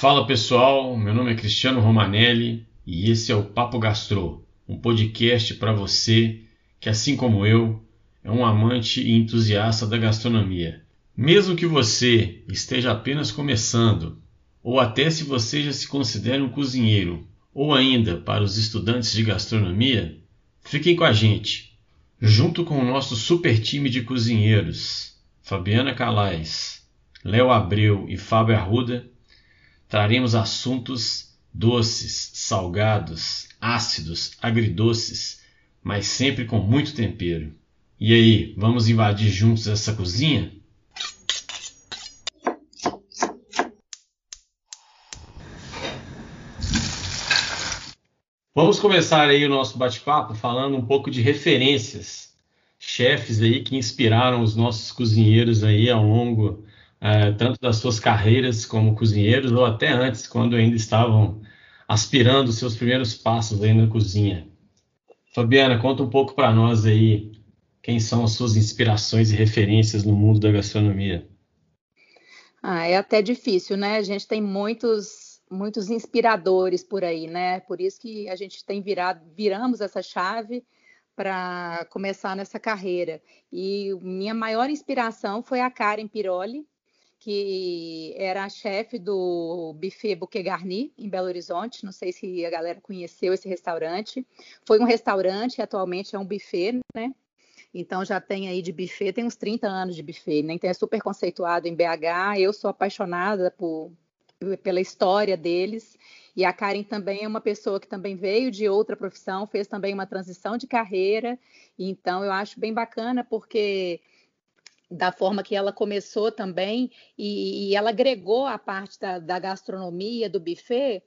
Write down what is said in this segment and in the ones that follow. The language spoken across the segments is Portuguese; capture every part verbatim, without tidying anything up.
Fala pessoal, meu nome é Cristiano Romanelli e esse é o Papo Gastrô, um podcast para você que, assim como eu, é um amante e entusiasta da gastronomia. Mesmo que você esteja apenas começando, ou até se você já se considera um cozinheiro, ou ainda para os estudantes de gastronomia, fiquem com a gente, junto com o nosso super time de cozinheiros, Fabiana Calais, Léo Abreu e Fábio Arruda, traremos assuntos doces, salgados, ácidos, agridoces, mas sempre com muito tempero. E aí, vamos invadir juntos essa cozinha? Vamos começar aí o nosso bate-papo falando um pouco de referências, chefes aí que inspiraram os nossos cozinheiros aí ao longo Uh, tanto das suas carreiras como cozinheiros, ou até antes, quando ainda estavam aspirando seus primeiros passos aí na cozinha. Fabiana, conta um pouco para nós aí quem são as suas inspirações e referências no mundo da gastronomia. Ah, é até difícil, né? A gente tem muitos, muitos inspiradores por aí, né? Por isso que a gente tem virado, viramos essa chave para começar nessa carreira. E minha maior inspiração foi a Karen Piroli, que era a chefe do buffet Bouquet Garni, em Belo Horizonte. Não sei se a galera conheceu esse restaurante. Foi um restaurante, atualmente é um buffet, né? Então já tem aí de buffet, tem uns trinta anos de buffet, né? Então é super conceituado em B H. Eu sou apaixonada por, pela história deles. E a Karen também é uma pessoa que também veio de outra profissão, fez também uma transição de carreira. Então eu acho bem bacana, porque da forma que ela começou também, e, e ela agregou a parte da, da gastronomia, do buffet,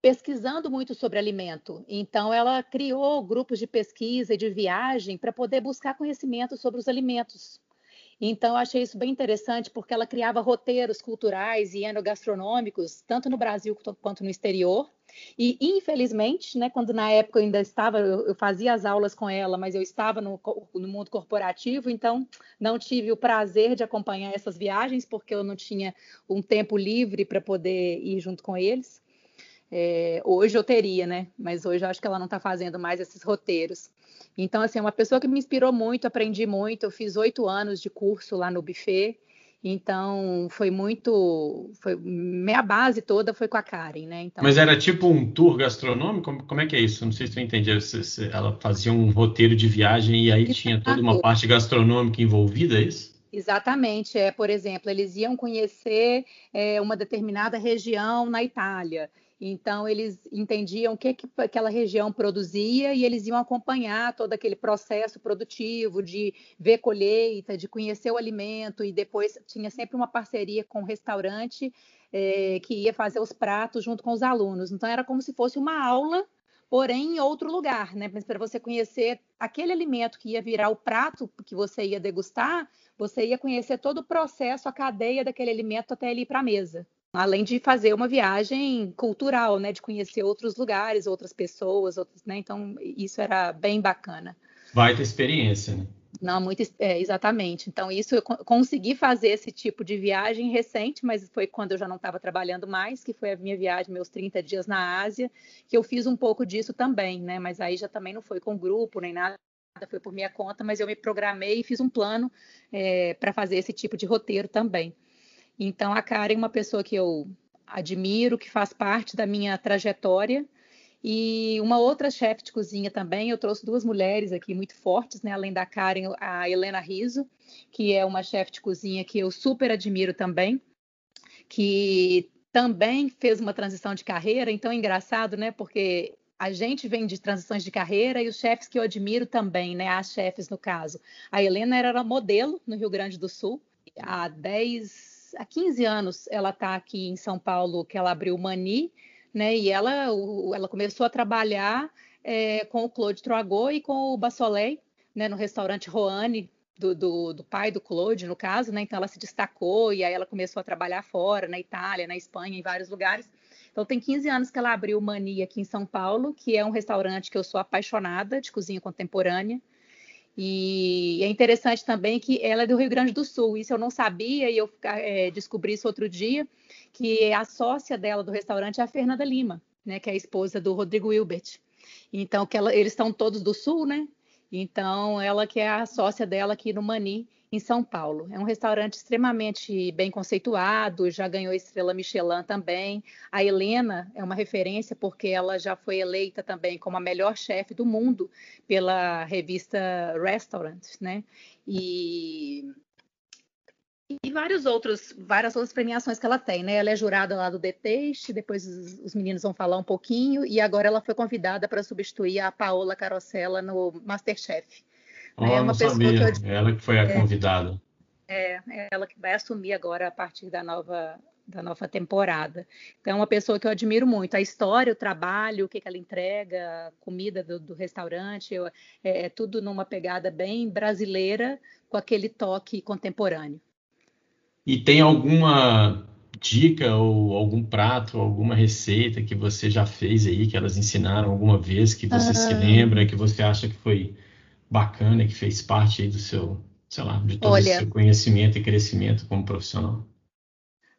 pesquisando muito sobre alimento. Então, ela criou grupos de pesquisa e de viagem para poder buscar conhecimento sobre os alimentos. Então, eu achei isso bem interessante, porque ela criava roteiros culturais e enogastronômicos, tanto no Brasil quanto no exterior. E, infelizmente, né, quando na época eu ainda estava, eu fazia as aulas com ela, mas eu estava no, no mundo corporativo, então não tive o prazer de acompanhar essas viagens, porque eu não tinha um tempo livre para poder ir junto com eles. É, hoje eu teria, né? Mas hoje eu acho que ela não está fazendo mais esses roteiros. Então, assim, é uma pessoa que me inspirou muito, aprendi muito. Eu fiz oito anos de curso lá no buffet, então foi muito... Foi, minha base toda foi com a Karen, né? Então, mas era tipo um tour gastronômico? Como, como é que é isso? Não sei se tu entendeu. Se, se ela fazia um roteiro de viagem e aí tinha toda uma parte gastronômica envolvida, é isso? Exatamente. É, por exemplo, eles iam conhecer é, uma determinada região na Itália. Então, eles entendiam o que, que aquela região produzia e eles iam acompanhar todo aquele processo produtivo de ver colheita, de conhecer o alimento, e depois tinha sempre uma parceria com o restaurante é, que ia fazer os pratos junto com os alunos. Então, era como se fosse uma aula, porém em outro lugar, né? Mas para você conhecer aquele alimento que ia virar o prato que você ia degustar, você ia conhecer todo o processo, a cadeia daquele alimento até ele ir para a mesa. Além de fazer uma viagem cultural, né? De conhecer outros lugares, outras pessoas, outros, né? Então, isso era bem bacana. Vai ter experiência, né? Não, muito, é, exatamente. Então, isso eu consegui fazer esse tipo de viagem recente, mas foi quando eu já não estava trabalhando mais, que foi a minha viagem, meus trinta dias na Ásia, que eu fiz um pouco disso também, né? Mas aí já também não foi com grupo nem nada, foi por minha conta, mas eu me programei e fiz um plano é, para fazer esse tipo de roteiro também. Então, a Karen é uma pessoa que eu admiro, que faz parte da minha trajetória. E uma outra chefe de cozinha também, eu trouxe duas mulheres aqui muito fortes, né? Além da Karen, a Helena Rizzo, que é uma chefe de cozinha que eu super admiro também, que também fez uma transição de carreira. Então, é engraçado, né? Porque a gente vem de transições de carreira, e os chefes que eu admiro também, né? As chefes, no caso. A Helena era modelo no Rio Grande do Sul, há dez... Há quinze anos ela está aqui em São Paulo, que ela abriu o Mani, né? E ela, o, ela começou a trabalhar é, com o Claude Troisgros e com o Bassolet, né? No restaurante Roanne, do, do, do pai do Claude, no caso, né? Então ela se destacou e aí ela começou a trabalhar fora, na Itália, na Espanha, em vários lugares. Então tem quinze anos que ela abriu o Mani aqui em São Paulo, que é um restaurante que eu sou apaixonada, de cozinha contemporânea. E é interessante também que ela é do Rio Grande do Sul, isso eu não sabia e eu é, descobri isso outro dia, que a sócia dela do restaurante é a Fernanda Lima, né, que é a esposa do Rodrigo Hilbert. Então, que ela, eles estão todos do Sul, né? Então, ela que é a sócia dela aqui no Mani, em São Paulo. É um restaurante extremamente bem conceituado, já ganhou estrela Michelin também. A Helena é uma referência porque ela já foi eleita também como a melhor chefe do mundo pela revista Restaurant, né? E, e vários outros, várias outras premiações que ela tem, né? Ela é jurada lá do Deteste, depois os, os meninos vão falar um pouquinho, e agora ela foi convidada para substituir a Paola Carosella no Masterchef. Oh, é uma não pessoa sabia. Que eu... Ela que foi a é, convidada. É, ela que vai assumir agora a partir da nova, da nova temporada. Então, é uma pessoa que eu admiro muito. A história, o trabalho, o que, que ela entrega, a comida do, do restaurante, eu, é, é tudo numa pegada bem brasileira, com aquele toque contemporâneo. E tem alguma dica ou algum prato, alguma receita que você já fez aí, que elas ensinaram alguma vez, que você ah. se lembra, que você acha que foi... bacana, que fez parte aí do seu, sei lá, de todo o seu conhecimento e crescimento como profissional?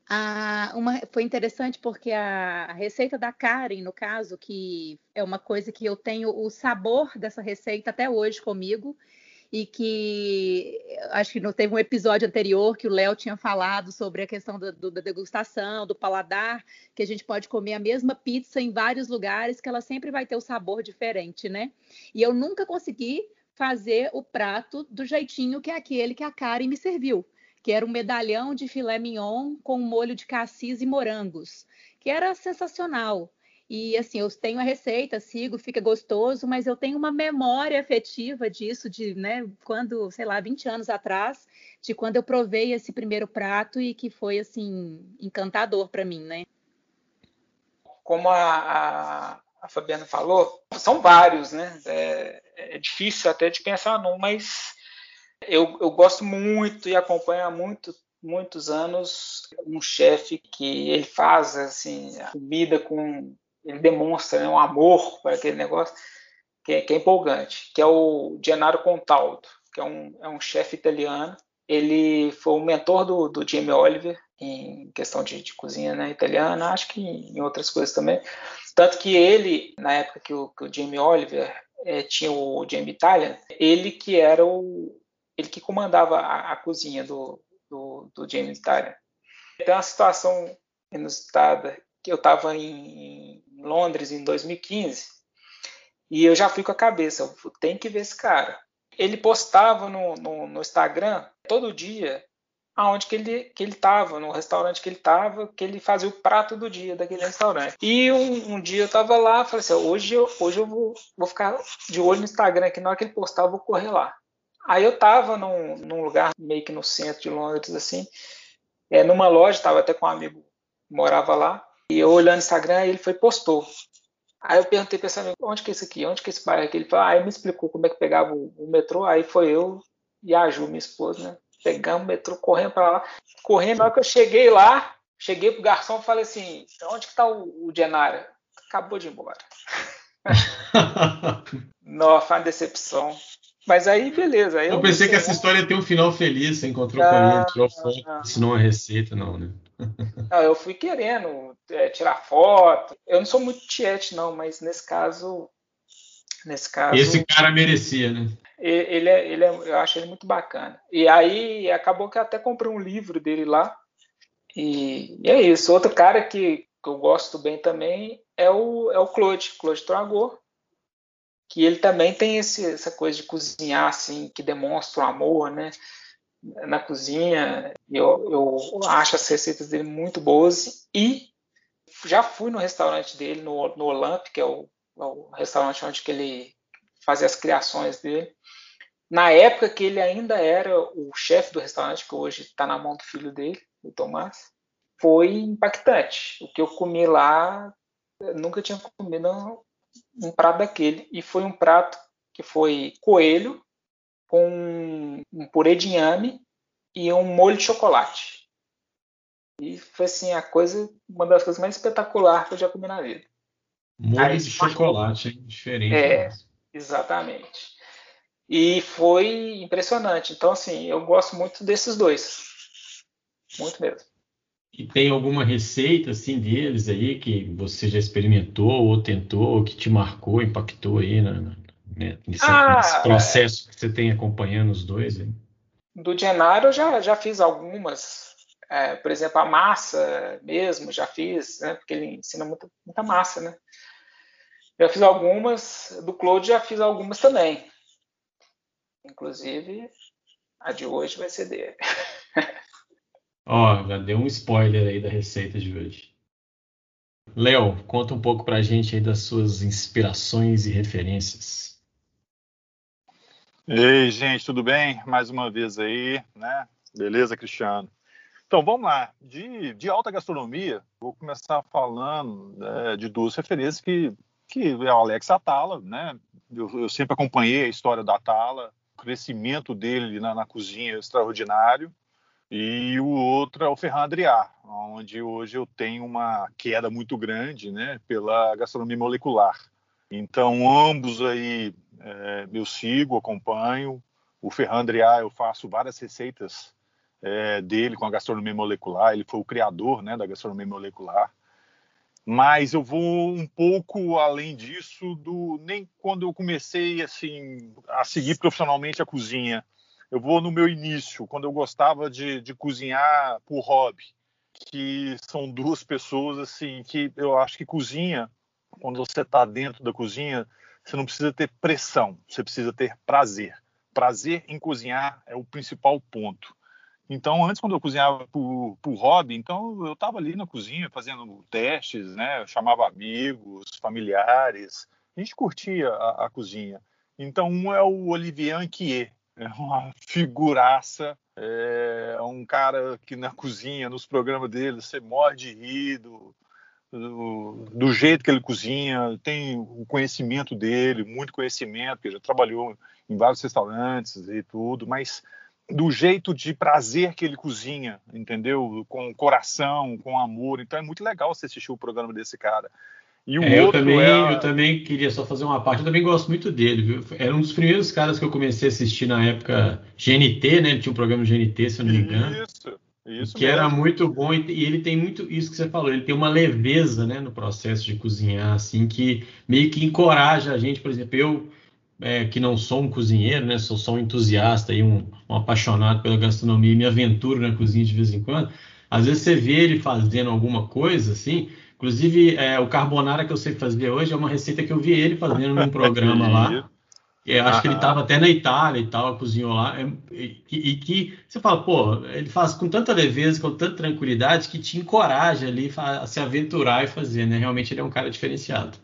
A, uma, foi interessante porque a, a receita da Karen, no caso, que é uma coisa que eu tenho o sabor dessa receita até hoje comigo, e que acho que teve um episódio anterior que o Léo tinha falado sobre a questão do, do, da degustação, do paladar, que a gente pode comer a mesma pizza em vários lugares, que ela sempre vai ter um sabor diferente, né? E eu nunca consegui fazer o prato do jeitinho que é aquele que a Karen me serviu, que era um medalhão de filé mignon com molho de cassis e morangos, que era sensacional. E assim, eu tenho a receita, sigo, fica gostoso, mas eu tenho uma memória afetiva disso, de, né, quando, sei lá, vinte anos atrás, de quando eu provei esse primeiro prato e que foi, assim, encantador para mim, né? Como a, a, a Fabiana falou, são vários, né? É... É difícil até de pensar num, mas eu, eu gosto muito e acompanho há muito, muitos anos um chefe que ele faz assim, a comida com... Ele demonstra, né, um amor para aquele negócio que é, que é empolgante, que é o Gennaro Contaldo, que é um, é um chefe italiano. Ele foi o mentor do, do Jamie Oliver em questão de, de cozinha, né, italiana, acho que em outras coisas também. Tanto que ele, na época que o, que o Jamie Oliver... É, tinha o Jamie Italian, ele que era o... ele que comandava a, a cozinha do, do, do Jamie Italian. Tem uma situação inusitada, que eu estava em, em Londres em dois mil e quinze, e eu já fui com a cabeça, tem que ver esse cara. Ele postava no, no, no Instagram, todo dia, aonde que ele que ele estava, no restaurante que ele estava, que ele fazia o prato do dia daquele restaurante. E um, um dia eu estava lá, falei assim, hoje eu, hoje eu vou, vou ficar de olho no Instagram, que na hora que ele postar eu vou correr lá. Aí eu estava num, num lugar meio que no centro de Londres, assim, é, numa loja, estava até com um amigo que morava lá, e eu olhando no Instagram, ele foi postou. Aí eu perguntei para esse amigo, onde que é isso aqui? Onde que é esse bairro aqui? Ele falou, ah, ele me explicou como é que pegava o, o metrô, aí foi eu e a Ju, minha esposa, né? Pegamos o metrô, correndo para lá. Correndo, na hora que eu cheguei lá, cheguei pro garçom e falei assim, onde que tá o, o Gennaro? Acabou de ir embora. Nossa, uma decepção. Mas aí, beleza. Aí eu, eu pensei que essa história ia ter um final feliz, você encontrou ah, com ele, tirou foto, ah, se não é receita, não, né? Não, eu fui querendo é, tirar foto. Eu não sou muito tiete, não, mas nesse caso... Nesse caso... Esse cara merecia, né? Ele é, ele é, eu acho ele muito bacana. E aí acabou que eu até comprei um livro dele lá. E, e é isso. Outro cara que, que eu gosto bem também é o, é o Claude, Claude Troisgros, que ele também tem esse, essa coisa de cozinhar, assim, que demonstra o amor, né, na cozinha. Eu, eu acho as receitas dele muito boas. E já fui no restaurante dele, no, no Olympe, que é o, o restaurante onde que ele fazia as criações dele. Na época que ele ainda era o chefe do restaurante, que hoje está na mão do filho dele, o Tomás, foi impactante. O que eu comi lá, eu nunca tinha comido um prato daquele. E foi um prato que foi coelho, com um purê de inhame e um molho de chocolate. E foi assim, a coisa, uma das coisas mais espetaculares que eu já comi na vida. Molho de chocolate, hein? Diferente. É, exatamente. E foi impressionante. Então, assim, eu gosto muito desses dois. Muito mesmo. E tem alguma receita, assim, deles aí que você já experimentou ou tentou, ou que te marcou, impactou aí na, na, nesse, ah, nesse processo que você tem acompanhando os dois? Aí? Do Gennaro eu já, já fiz algumas. É, por exemplo, a massa mesmo, já fiz, né? Porque ele ensina muita, muita massa, né? Já fiz algumas. Do Claude já fiz algumas também. Inclusive, a de hoje vai ser dele. Ó, oh, já deu um spoiler aí da receita de hoje. Léo, conta um pouco pra gente aí das suas inspirações e referências. Ei, gente, tudo bem? Mais uma vez aí, né? Beleza, Cristiano? Então, vamos lá. De, de alta gastronomia, vou começar falando é, de duas referências que, que é o Alex Atala, né? Eu, eu sempre acompanhei a história da Atala, o crescimento dele na, na cozinha é extraordinário. E o outro é o Ferran Adrià, onde hoje eu tenho uma queda muito grande, né, pela gastronomia molecular. Então, ambos aí é, eu sigo, acompanho. O Ferran Adrià, eu faço várias receitas é, dele com a gastronomia molecular. Ele foi o criador, né, da gastronomia molecular. Mas eu vou um pouco além disso. Do, nem quando eu comecei assim, a seguir profissionalmente a cozinha, eu vou no meu início, quando eu gostava de, de cozinhar por hobby, que são duas pessoas assim, que eu acho que cozinha, quando você está dentro da cozinha, você não precisa ter pressão, você precisa ter prazer. Prazer em cozinhar é o principal ponto. Então, antes, quando eu cozinhava por, por hobby, então eu estava ali na cozinha fazendo testes, né? Eu chamava amigos, familiares, a gente curtia a, a cozinha. Então, um é o Olivier Anquier. É uma figuraça, é um cara que na cozinha, nos programas dele, você morre de rir do, do, do jeito que ele cozinha, tem o conhecimento dele, muito conhecimento, porque já trabalhou em vários restaurantes e tudo, mas do jeito de prazer que ele cozinha, entendeu? Com coração, com amor, então é muito legal você assistir o programa desse cara. E o é, outro eu, também, é... eu também queria só fazer uma parte, eu também gosto muito dele, viu? Era um dos primeiros caras que eu comecei a assistir na época G N T, né? Ele tinha um programa G N T, se eu não me engano. Isso, isso que mesmo. Era muito bom, e ele tem muito isso que você falou, ele tem uma leveza, né, no processo de cozinhar, assim, que meio que encoraja a gente. Por exemplo, eu é, que não sou um cozinheiro, né? Sou só um entusiasta e um, um apaixonado pela gastronomia, me aventuro na cozinha de vez em quando. Às vezes você vê ele fazendo alguma coisa, assim. Inclusive, é, o carbonara que eu sei fazer hoje é uma receita que eu vi ele fazendo num programa lá. Eu acho que ele estava até na Itália e tal, cozinhou lá. E, e, e que você fala, pô, ele faz com tanta leveza, com tanta tranquilidade, que te encoraja ali a se aventurar e fazer, né? Realmente ele é um cara diferenciado.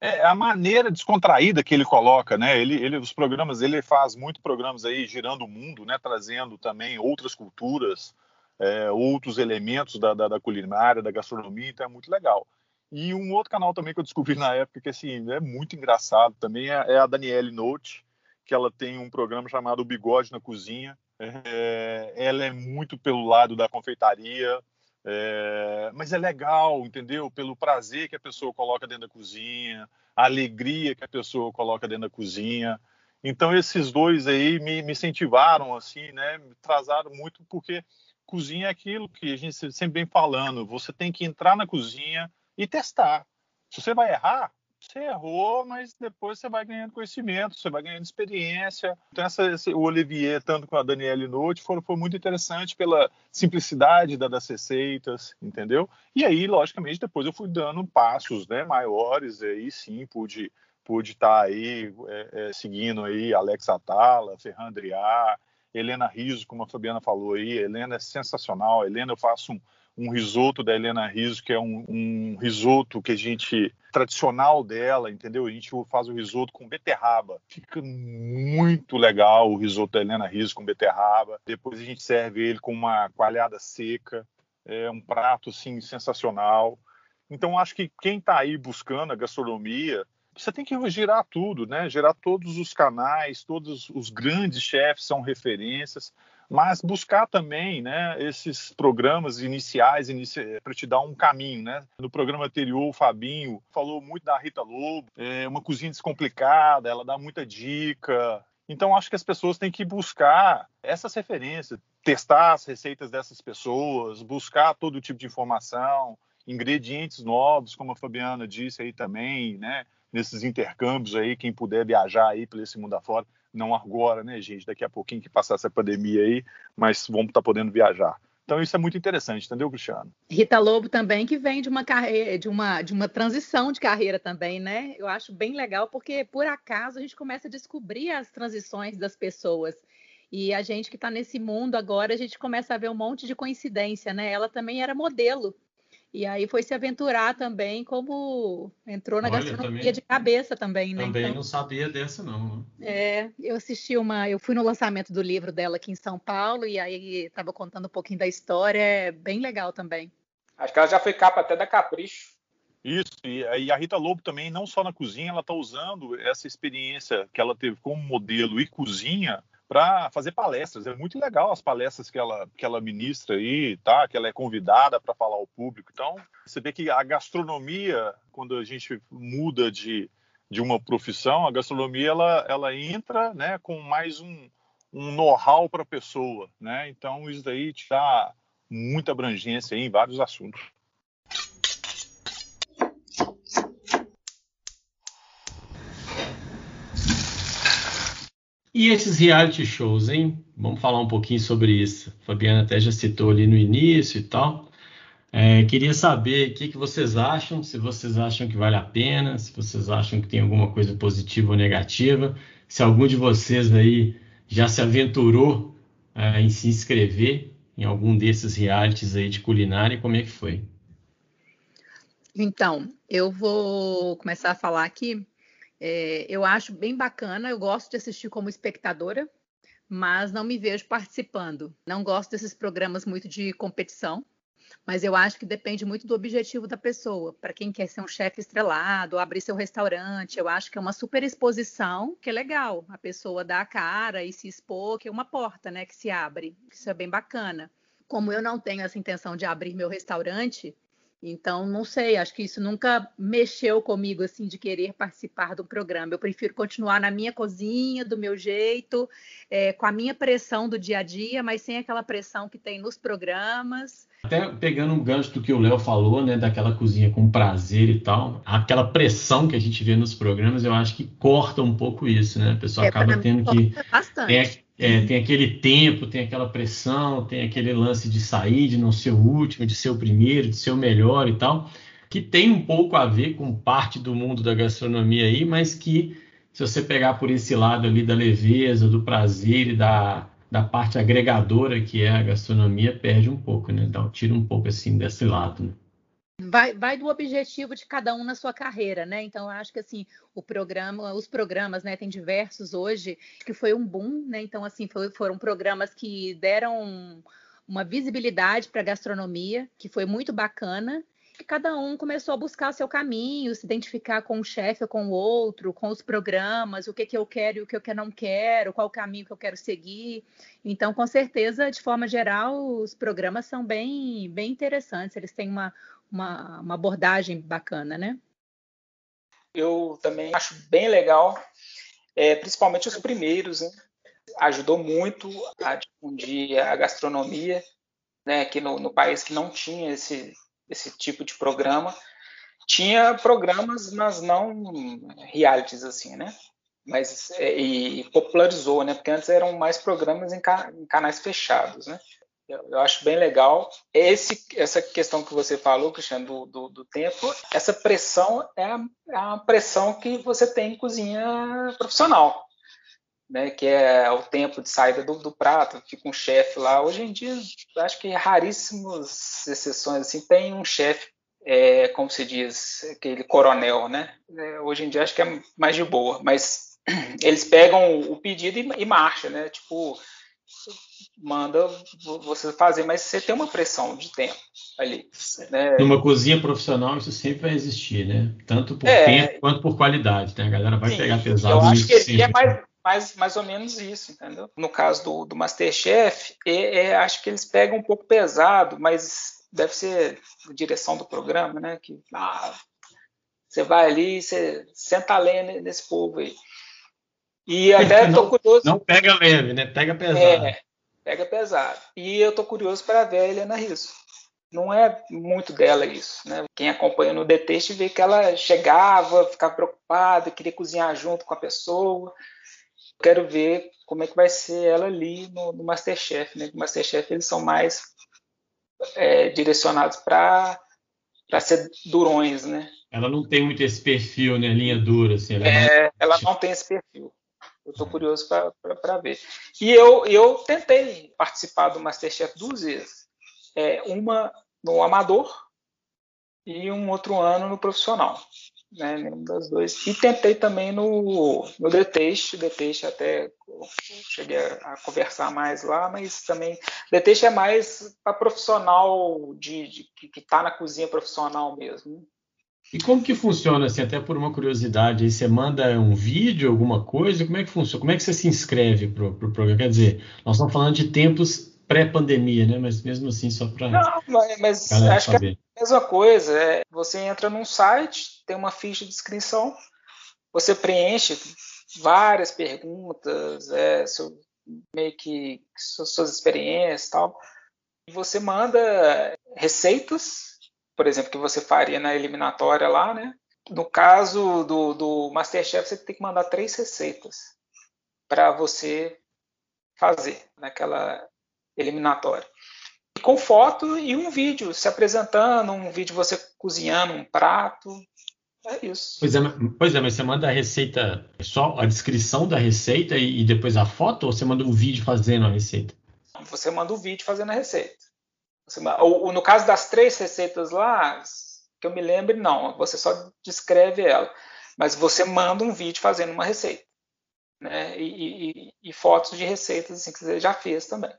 É a maneira descontraída que ele coloca, né? Ele, ele, os programas, ele faz muitos programas aí girando o mundo, né? Trazendo também outras culturas. É, outros elementos da, da, da culinária, da gastronomia, então é muito legal. E um outro canal também que eu descobri na época, que assim, é muito engraçado também, é, é a Daniele Note, que ela tem um programa chamado O Bigode na Cozinha. É, ela é muito pelo lado da confeitaria, é, mas é legal, entendeu? Pelo prazer que a pessoa coloca dentro da cozinha, a alegria que a pessoa coloca dentro da cozinha. Então esses dois aí me, me incentivaram, assim, né? Me trazaram muito, porque cozinha é aquilo que a gente sempre vem falando, você tem que entrar na cozinha e testar. Se você vai errar, você errou, mas depois você vai ganhando conhecimento, você vai ganhando experiência. Então essa, esse, o Olivier, tanto com a Daniele Note, foi, foi muito interessante pela simplicidade da, das receitas, entendeu? E aí, logicamente, depois eu fui dando passos, né, maiores, e aí sim pude pude estar aí é, é, seguindo aí Alex Atala, Ferran Adrià, Helena Rizzo, como a Fabiana falou aí. Helena é sensacional. Helena, eu faço um, um risoto da Helena Rizzo, que é um, um risoto que a gente... tradicional dela, entendeu? A gente faz o risoto com beterraba. Fica muito legal o risoto da Helena Rizzo com beterraba. Depois a gente serve ele com uma coalhada seca. É um prato, assim, sensacional. Então, acho que quem está aí buscando a gastronomia... você tem que girar tudo, né? Girar todos os canais, todos os grandes chefs são referências, mas buscar também, né, esses programas iniciais inicia... para te dar um caminho, né? No programa anterior, o Fabinho falou muito da Rita Lobo, é uma cozinha descomplicada, ela dá muita dica. Então, acho que as pessoas têm que buscar essas referências, testar as receitas dessas pessoas, buscar todo tipo de informação, ingredientes novos, como a Fabiana disse aí também, né? Nesses intercâmbios aí, quem puder viajar aí pelo esse mundo afora, não agora, né, gente? Daqui a pouquinho que passar essa pandemia aí, mas vamos estar podendo viajar. Então, isso é muito interessante, entendeu, Cristiano? Rita Lobo também, que vem de uma carreira, de uma, de uma transição de carreira também, né? Eu acho bem legal, porque, por acaso, a gente começa a descobrir as transições das pessoas. E a gente que está nesse mundo agora, a gente começa a ver um monte de coincidência, né? Ela também era modelo. E aí foi se aventurar também, como entrou na Olha, gastronomia também, de cabeça também, né? Também então, não sabia dessa, não. É, eu assisti uma... Eu fui no lançamento do livro dela aqui em São Paulo e aí estava contando um pouquinho da história. É bem legal também. Acho que ela já foi capa até da Capricho. Isso, e, e a Rita Lobo também, não só na cozinha, ela está usando essa experiência que ela teve como modelo e cozinha para fazer palestras. É muito legal as palestras que ela, que ela ministra aí, tá? Que ela é convidada para falar ao público. Então, você vê que a gastronomia, quando a gente muda de, de uma profissão, a gastronomia ela, ela entra, né, com mais um, um know-how para a pessoa, né? Então, isso daí te dá muita abrangência aí em vários assuntos. E esses reality shows, hein? Vamos falar um pouquinho sobre isso. A Fabiana até já citou ali no início e tal. É, queria saber o que, que vocês acham, se vocês acham que vale a pena, se vocês acham que tem alguma coisa positiva ou negativa, se algum de vocês aí já se aventurou é, em se inscrever em algum desses realities aí de culinária e como é que foi? Então, eu vou começar a falar aqui. É, eu acho bem bacana, eu gosto de assistir como espectadora, mas não me vejo participando. Não gosto desses programas muito de competição, mas eu acho que depende muito do objetivo da pessoa. Para quem quer ser um chefe estrelado, abrir seu restaurante, eu acho que é uma super exposição, que é legal. A pessoa dá a cara e se expor, que é uma porta, né, que se abre. Isso é bem bacana. Como eu não tenho essa intenção de abrir meu restaurante... Então, não sei, acho que isso nunca mexeu comigo, assim, de querer participar do programa. Eu prefiro continuar na minha cozinha, do meu jeito, é, com a minha pressão do dia a dia, mas sem aquela pressão que tem nos programas. Até pegando um gancho do que o Léo falou, né, daquela cozinha com prazer e tal, aquela pressão que a gente vê nos programas, eu acho que corta um pouco isso, né? A pessoa é, acaba tendo que... Bastante. É, tem aquele tempo, tem aquela pressão, tem aquele lance de sair, de não ser o último, de ser o primeiro, de ser o melhor e tal, que tem um pouco a ver com parte do mundo da gastronomia aí, mas que se você pegar por esse lado ali da leveza, do prazer e da, da parte agregadora que é a gastronomia, perde um pouco, né? Dá, tira um pouco assim desse lado, né? Vai, vai do objetivo de cada um na sua carreira, né? Então, eu acho que, assim, o programa, os programas, né? Tem diversos hoje, que foi um boom, né? Então, assim, foi, foram programas que deram uma visibilidade para a gastronomia, que foi muito bacana. E cada um começou a buscar seu caminho, se identificar com um chefe ou com o outro, com os programas, o que, que eu quero e o que eu não quero, qual o caminho que eu quero seguir. Então, com certeza, de forma geral, os programas são bem, bem interessantes. Eles têm uma... Uma, uma abordagem bacana, né? Eu também acho bem legal, é, principalmente os primeiros, né? Ajudou muito a difundir a gastronomia, né? Aqui no, no país que não tinha esse, esse tipo de programa. Tinha programas, mas não realities, assim, né? Mas, é, e popularizou, né? Porque antes eram mais programas em, ca, em canais fechados, né? Eu acho bem legal. Esse, essa questão que você falou, Cristiano, do, do, do tempo, essa pressão é a, a pressão que você tem em cozinha profissional, né? Que é o tempo de saída do, do prato, fica um chefe lá. Hoje em dia, acho que raríssimas exceções, assim, tem um chefe, é, como se diz, aquele coronel, né? É, hoje em dia, acho que é mais de boa, mas eles pegam o pedido e, e marcha, né? Tipo... manda você fazer, mas você tem uma pressão de tempo ali, né? Numa cozinha profissional isso sempre vai existir, né? Tanto por é, tempo quanto por qualidade, né? A galera vai sim, pegar pesado. Eu acho que ele é mais, mais, mais ou menos isso, entendeu? No caso do, do Masterchef, é, é, acho que eles pegam um pouco pesado, mas deve ser a direção do programa, né? Que ah, você vai ali, você senta a lenha nesse povo aí. E até não, tô curioso... Não pega leve, né? Pega pesado. É, pega pesado. E eu tô curioso para ver a Helena Rizzo. Não é muito dela isso, né? Quem acompanha no Deteste vê que ela chegava, ficava preocupada, queria cozinhar junto com a pessoa. Quero ver como é que vai ser ela ali no, no Masterchef, né? No Masterchef eles são mais é, direcionados para ser durões, né? Ela não tem muito esse perfil, né? Linha dura, assim. Ela, é, não... ela não tem esse perfil. Eu tô curioso para ver. E eu, eu tentei participar do Masterchef duas vezes. É, uma no amador e um outro ano no profissional, né? Nenhum das duas. E tentei também no, no Deteste. Deteste até cheguei a, a conversar mais lá, mas também Deteste é mais para profissional de, de, de que está na cozinha profissional mesmo. E como que funciona, assim, até por uma curiosidade, aí você manda um vídeo, alguma coisa, como é que funciona? Como é que você se inscreve para o pro programa? Quer dizer, nós estamos falando de tempos pré-pandemia, né? Mas mesmo assim, só para... Não, mas acho saber. Que é a mesma coisa. É, você entra num site, tem uma ficha de inscrição, você preenche várias perguntas, é, seu, meio que suas experiências e tal, e você manda receitas, por exemplo, que você faria na eliminatória lá, né? No caso do, do Masterchef, você tem que mandar três receitas para você fazer naquela... eliminatória. Com foto e um vídeo se apresentando, um vídeo você cozinhando um prato. É isso. Pois é, pois é, mas você manda a receita, só a descrição da receita e, e depois a foto, ou você manda um vídeo fazendo a receita? Você manda o um vídeo fazendo a receita. Você, ou, ou no caso das três receitas lá, que eu me lembro, não, você só descreve ela. Mas você manda um vídeo fazendo uma receita, né? E, e, e fotos de receitas assim, que você já fez também.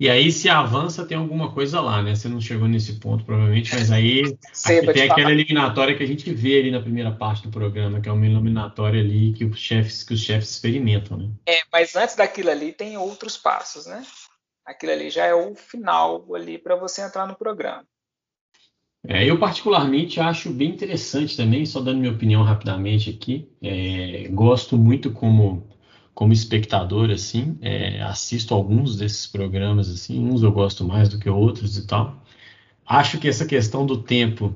E aí, se avança, tem alguma coisa lá, né? Você não chegou nesse ponto, provavelmente, mas aí aqui tem aquela eliminatória que a gente vê ali na primeira parte do programa, que é uma eliminatória ali que os chefes, que os chefes experimentam, né? É, mas antes daquilo ali tem outros passos, né? Aquilo ali já é o final ali para você entrar no programa. É, eu particularmente acho bem interessante também, só dando minha opinião rapidamente aqui, é, gosto muito como... como espectador, assim, é, assisto alguns desses programas, assim, uns eu gosto mais do que outros e tal. Acho que essa questão do tempo,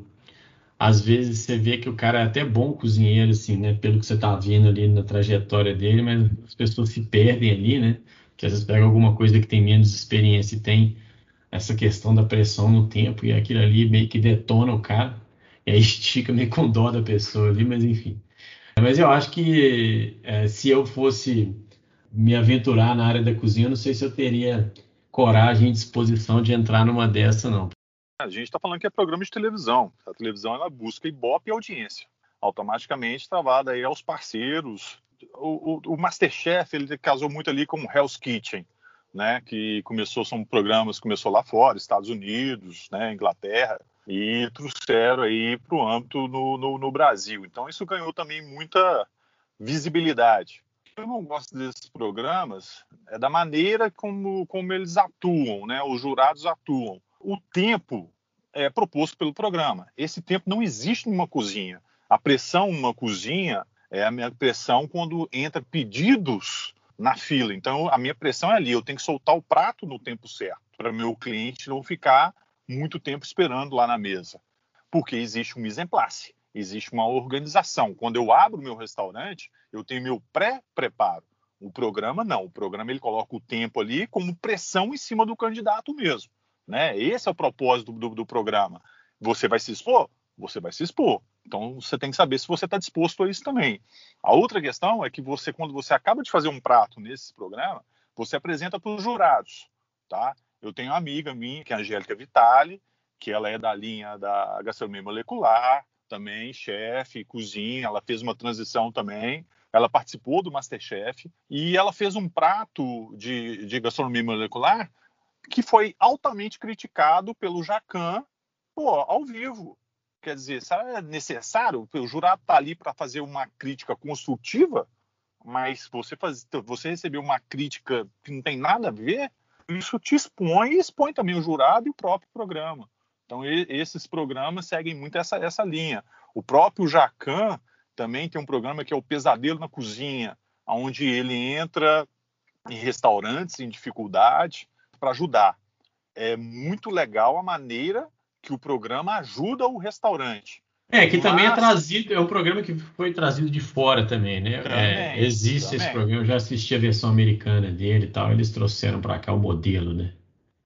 às vezes você vê que o cara é até bom cozinheiro, assim, né, pelo que você tá vendo ali na trajetória dele, mas as pessoas se perdem ali, né, que às vezes pega alguma coisa que tem menos experiência e tem essa questão da pressão no tempo e aquilo ali meio que detona o cara, e aí estica meio com dó da pessoa ali, mas enfim. Mas eu acho que é, se eu fosse me aventurar na área da cozinha, eu não sei se eu teria coragem e disposição de entrar numa dessa, não. A gente está falando que é programa de televisão. A televisão, ela busca ibope e audiência. Automaticamente travada aí aos parceiros. O, o, o Masterchef, ele casou muito ali com o Hell's Kitchen, né? Que começou, são programas que começou lá fora, Estados Unidos, né? Inglaterra. E trouxeram aí para o âmbito no, no, no Brasil. Então, isso ganhou também muita visibilidade. Eu não gosto desses programas, é da maneira como, como eles atuam, né? Os jurados atuam. O tempo é proposto pelo programa. Esse tempo não existe numa cozinha. A pressão numa cozinha é a minha pressão quando entra pedidos na fila. Então, a minha pressão é ali. Eu tenho que soltar o prato no tempo certo, para meu cliente não ficar... muito tempo esperando lá na mesa, porque existe um mise en place, existe uma organização. Quando eu abro meu restaurante, eu tenho meu pré-preparo. O programa não, o programa ele coloca o tempo ali como pressão em cima do candidato mesmo, né? Esse é o propósito do, do, do programa. Você vai se expor? Você vai se expor. Então você tem que saber se você está disposto a isso também. A outra questão é que você, quando você acaba de fazer um prato nesse programa, você apresenta para os jurados, tá? Eu tenho uma amiga minha, que é a Angélica Vitale, que ela é da linha da gastronomia molecular, também chefe, cozinha, ela fez uma transição também, ela participou do Masterchef, e ela fez um prato de, de gastronomia molecular que foi altamente criticado pelo Jacan, pô, ao vivo. Quer dizer, será necessário? O jurado tá ali para fazer uma crítica construtiva, mas você, faz, você receber uma crítica que não tem nada a ver... Isso te expõe e expõe também o jurado e o próprio programa. Então, e, esses programas seguem muito essa, essa linha. O próprio Jacan também tem um programa que é o Pesadelo na Cozinha, onde ele entra em restaurantes em dificuldade para ajudar. É muito legal a maneira que o programa ajuda o restaurante. É, que Mas... também é trazido, é um programa que foi trazido de fora também, né? Também, é, existe também. Esse programa, eu já assisti a versão americana dele e tal, eles trouxeram para cá o modelo, né?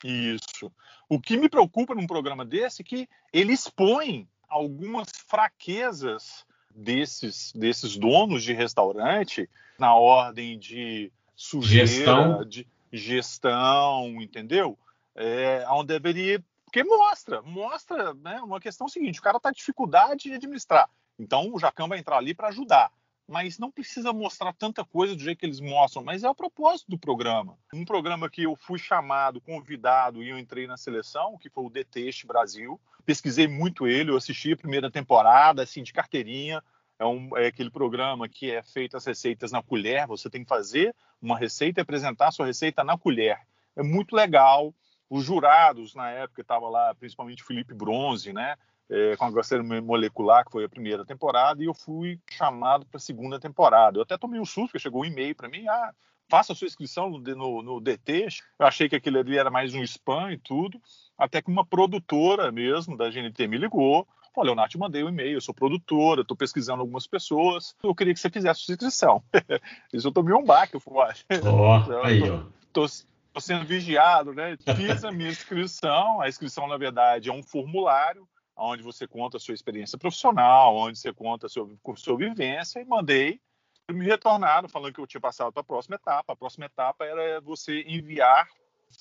Isso. O que me preocupa num programa desse é que ele expõe algumas fraquezas desses, desses donos de restaurante na ordem de sujeira, gestão. de gestão, entendeu? É, onde deveria... Porque mostra, mostra né, uma questão seguinte, o cara está em dificuldade de administrar, então o Jacão vai entrar ali para ajudar, mas não precisa mostrar tanta coisa do jeito que eles mostram, mas é o propósito do programa. Um programa que eu fui chamado, convidado e eu entrei na seleção, que foi o Deteste Brasil, pesquisei muito ele, eu assisti a primeira temporada, assim, de carteirinha, é, um, é aquele programa que é feito as receitas na colher, você tem que fazer uma receita e apresentar a sua receita na colher, é muito legal. Os jurados, na época, estavam lá, principalmente o Felipe Bronze, né, é, com a gastronomia molecular, que foi a primeira temporada, e eu fui chamado para a segunda temporada. Eu até tomei um susto, porque chegou um e-mail para mim, ah, faça a sua inscrição no, no, no D T. Eu achei que aquilo ali era mais um spam e tudo, até que uma produtora mesmo da G N T me ligou, falou, Leonardo, te mandei um e-mail, eu sou produtora, estou pesquisando algumas pessoas, eu queria que você fizesse a sua inscrição. Isso eu tomei um baque, eu falei, ó, aí, ó. Tô, tô, sendo vigiado, né? Fiz a minha inscrição. A inscrição, na verdade, é um formulário onde você conta a sua experiência profissional, onde você conta a sua, a sua vivência, e mandei. Me retornaram falando que eu tinha passado para a próxima etapa. A próxima etapa era você enviar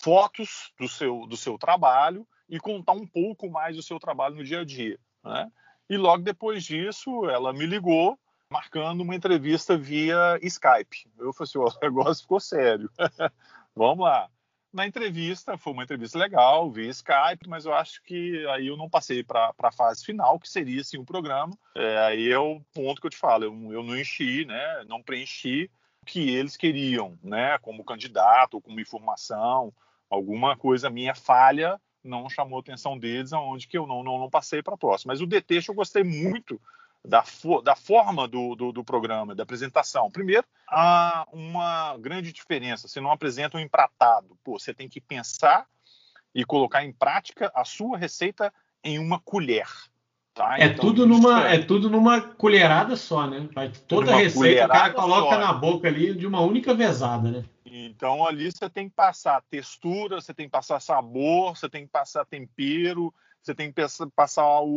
fotos do seu, do seu trabalho e contar um pouco mais do seu trabalho no dia a dia, né? E logo depois disso, ela me ligou, marcando uma entrevista via Skype. Eu falei assim, o negócio ficou sério. Vamos lá. Na entrevista, foi uma entrevista legal, via Skype, mas eu acho que aí eu não passei para a fase final, que seria, assim, o programa. É, aí é o ponto que eu te falo, eu, eu não enchi, né, não preenchi o que eles queriam, né, como candidato, como informação, alguma coisa minha falha não chamou a atenção deles, aonde que eu não, não, não passei para a próxima. Mas o Deteste eu gostei muito da, fo- da forma do, do, do programa, da apresentação. Primeiro, há uma grande diferença. Você não apresenta um empratado. Pô, você tem que pensar e colocar em prática a sua receita em uma colher. Tá? É, então, tudo numa, é tudo numa colherada só, né? Vai toda a receita o cara coloca só na boca ali de uma única vezada, né? Então, ali você tem que passar textura, você tem que passar sabor, você tem que passar tempero, você tem que passar o,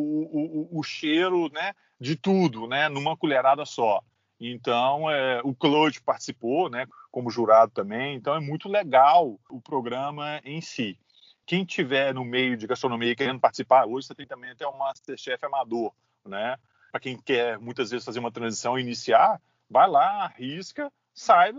o, o cheiro, né, de tudo, né, numa colherada só. Então, é, o Claude participou, né, como jurado também, então é muito legal o programa em si. Quem tiver no meio de gastronomia querendo participar, hoje você tem também até o Masterchef amador, né? Para quem quer, muitas vezes, fazer uma transição e iniciar, vai lá, arrisca, saiba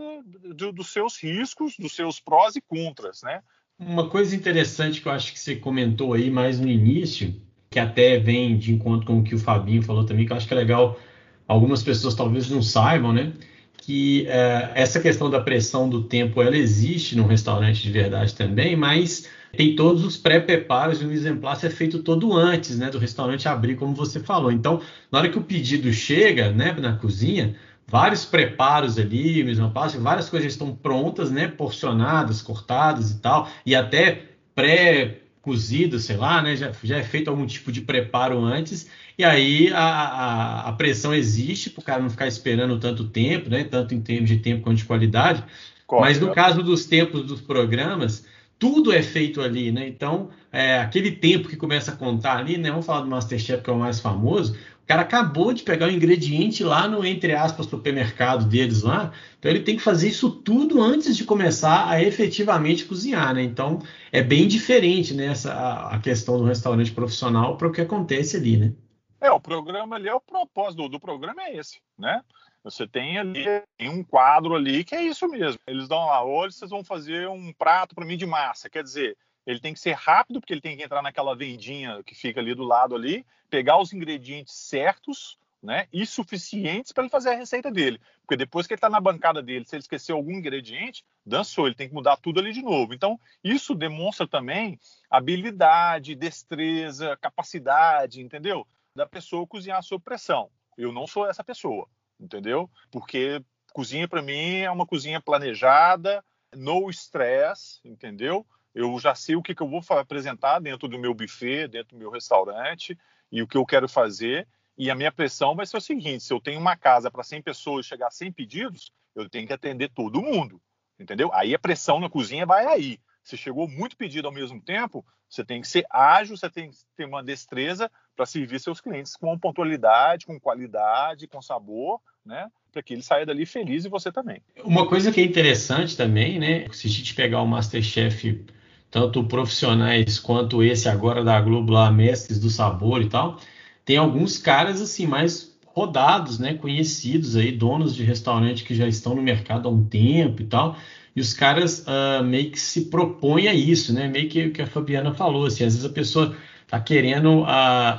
do, dos seus riscos, dos seus prós e contras, né? Uma coisa interessante que eu acho que você comentou aí mais no início, que até vem de encontro com o que o Fabinho falou também, que eu acho que é legal, algumas pessoas talvez não saibam, né? Que uh, essa questão da pressão do tempo, ela existe num restaurante de verdade também, mas tem todos os pré-preparos e o mise en place é feito todo antes, né, do restaurante abrir, como você falou. Então, na hora que o pedido chega, né, na cozinha, vários preparos ali, mise en place, várias coisas já estão prontas, né, porcionadas, cortadas e tal, e até pré cozido, sei lá, né? já, já é feito algum tipo de preparo antes, e aí a, a, a pressão existe para o cara não ficar esperando tanto tempo, né? Tanto em termos de tempo quanto de qualidade. Corre, mas no é. caso dos tempos dos programas, tudo é feito ali, né? Então, é, aquele tempo que começa a contar ali, né? Vamos falar do Masterchef, que é o mais famoso, o cara acabou de pegar o ingrediente lá no, entre aspas, supermercado deles lá, então ele tem que fazer isso tudo antes de começar a efetivamente cozinhar, né? Então, é bem diferente, né, essa, a, a questão do restaurante profissional para o que acontece ali, né? É, o programa ali, é o propósito do, do programa é esse, né? Você tem ali tem um quadro ali que é isso mesmo. Eles dão lá, hoje vocês vão fazer um prato para mim de massa. Quer dizer, ele tem que ser rápido, porque ele tem que entrar naquela vendinha que fica ali do lado ali, pegar os ingredientes certos, né, e suficientes para ele fazer a receita dele. Porque depois que ele está na bancada dele, se ele esquecer algum ingrediente, dançou, ele tem que mudar tudo ali de novo. Então, isso demonstra também habilidade, destreza, capacidade, entendeu? Da pessoa cozinhar sob pressão. Eu não sou essa pessoa. Entendeu? Porque cozinha para mim é uma cozinha planejada, no stress, entendeu? Eu já sei o que, que eu vou apresentar dentro do meu buffet, dentro do meu restaurante e o que eu quero fazer. E a minha pressão vai ser o seguinte: se eu tenho uma casa para cem pessoas e chegar a cem pedidos, eu tenho que atender todo mundo, entendeu? Aí a pressão na cozinha vai aí. Se chegou muito pedido ao mesmo tempo, você tem que ser ágil, você tem que ter uma destreza para servir seus clientes com pontualidade, com qualidade, com sabor, né? Para que ele saia dali feliz e você também. Uma coisa que é interessante também, né? Se a gente pegar o Masterchef, tanto profissionais quanto esse agora da Globo lá, Mestres do Sabor e tal, tem alguns caras assim mais rodados, né? Conhecidos aí, donos de restaurante que já estão no mercado há um tempo e tal. E os caras uh, meio que se propõem a isso, né? Meio que o que a Fabiana falou, assim, às vezes a pessoa está querendo uh,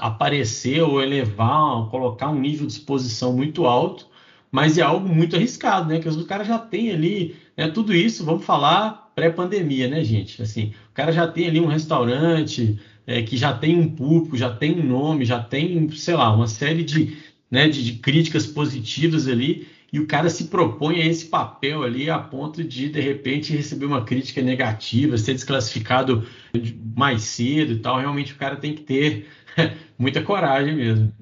aparecer ou elevar, colocar um nível de exposição muito alto, mas é algo muito arriscado, né? Porque o cara já tem ali, né, tudo isso, vamos falar pré-pandemia, né, gente? Assim, o cara já tem ali um restaurante, é, que já tem um público, já tem um nome, já tem, sei lá, uma série de, né, de, de críticas positivas ali. E o cara se propõe a esse papel ali a ponto de, de repente, receber uma crítica negativa, ser desclassificado mais cedo e tal. Realmente o cara tem que ter muita coragem mesmo.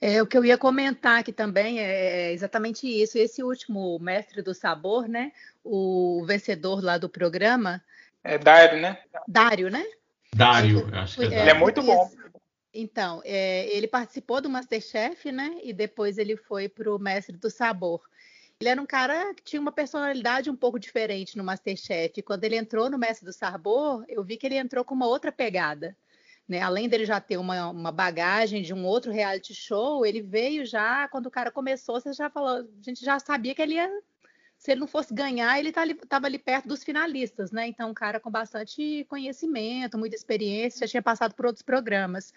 É, o que eu ia comentar aqui também é exatamente isso. Esse último Mestre do Sabor, né? O vencedor lá do programa... É Dário, né? Dário, né? Dário, acho que é Dário. Ele é muito bom. Então, é, ele participou do Masterchef, né? E depois ele foi para o Mestre do Sabor. Ele era um cara que tinha uma personalidade um pouco diferente no Masterchef. Quando ele entrou no Mestre do Sabor, eu vi que ele entrou com uma outra pegada, né? Além dele já ter uma, uma bagagem de um outro reality show, ele veio já... Quando o cara começou, você já falou, a gente já sabia que ele ia... Se ele não fosse ganhar, ele estava ali perto dos finalistas, né? Então, um cara com bastante conhecimento, muita experiência, já tinha passado por outros programas.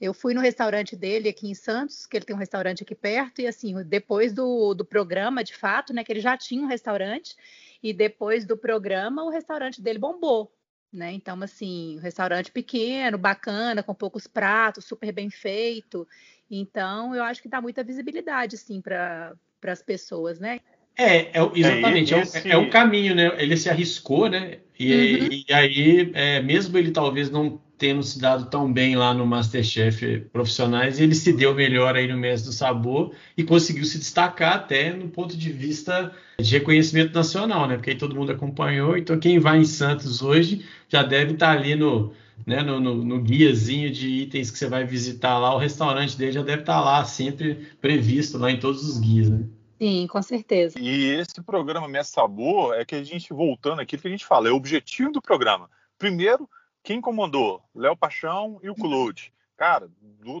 Eu fui no restaurante dele aqui em Santos, que ele tem um restaurante aqui perto, e assim, depois do, do programa, de fato, né? Que ele já tinha um restaurante, e depois do programa, o restaurante dele bombou, né? Então, assim, um restaurante pequeno, bacana, com poucos pratos, super bem feito. Então, eu acho que dá muita visibilidade, assim, para as pessoas, né? É, é, exatamente, é, esse... é, é um caminho, né? Ele se arriscou, né? E, uhum. e aí, é, mesmo ele talvez não tendo se dado tão bem lá no Masterchef Profissionais, ele se deu melhor aí no Mestre do Sabor e conseguiu se destacar até no ponto de vista de reconhecimento nacional, né? Porque aí todo mundo acompanhou, então quem vai em Santos hoje já deve estar ali no, né, no, no, no guiazinho de itens que você vai visitar lá, o restaurante dele já deve estar lá, sempre previsto lá em todos os guias, né? Sim, com certeza. E esse programa Mestre Sabor é que a gente, voltando aqui, que a gente fala, é o objetivo do programa. Primeiro, quem comandou? Léo Paixão e o Claude. Cara,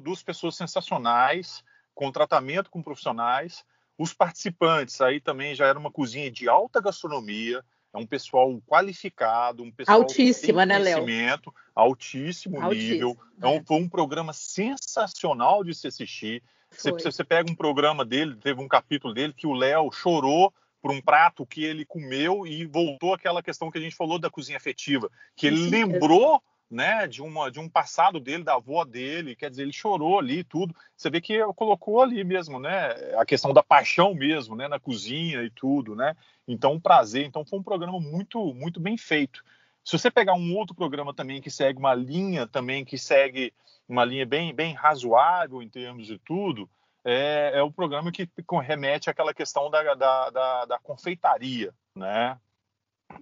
duas pessoas sensacionais, com tratamento com profissionais. Os participantes aí também já era uma cozinha de alta gastronomia, é um pessoal qualificado, um pessoal altíssima, que tem conhecimento, né, Léo? Altíssimo, altíssimo nível. Né? Então, foi um programa sensacional de se assistir. Você, você pega um programa dele, teve um capítulo dele que o Léo chorou por um prato que ele comeu e voltou àquela questão que a gente falou da cozinha afetiva, que ele Sim, lembrou é. né, de, uma, de um passado dele, da avó dele, quer dizer, ele chorou ali e tudo. Você vê que colocou ali mesmo, né, a questão da paixão mesmo, né, na cozinha e tudo, né? Então, um prazer. Então, foi um programa muito, muito bem feito. Se você pegar um outro programa também que segue uma linha também, que segue uma linha bem, bem razoável em termos de tudo, é, é um programa que remete àquela questão da, da, da, da confeitaria, né?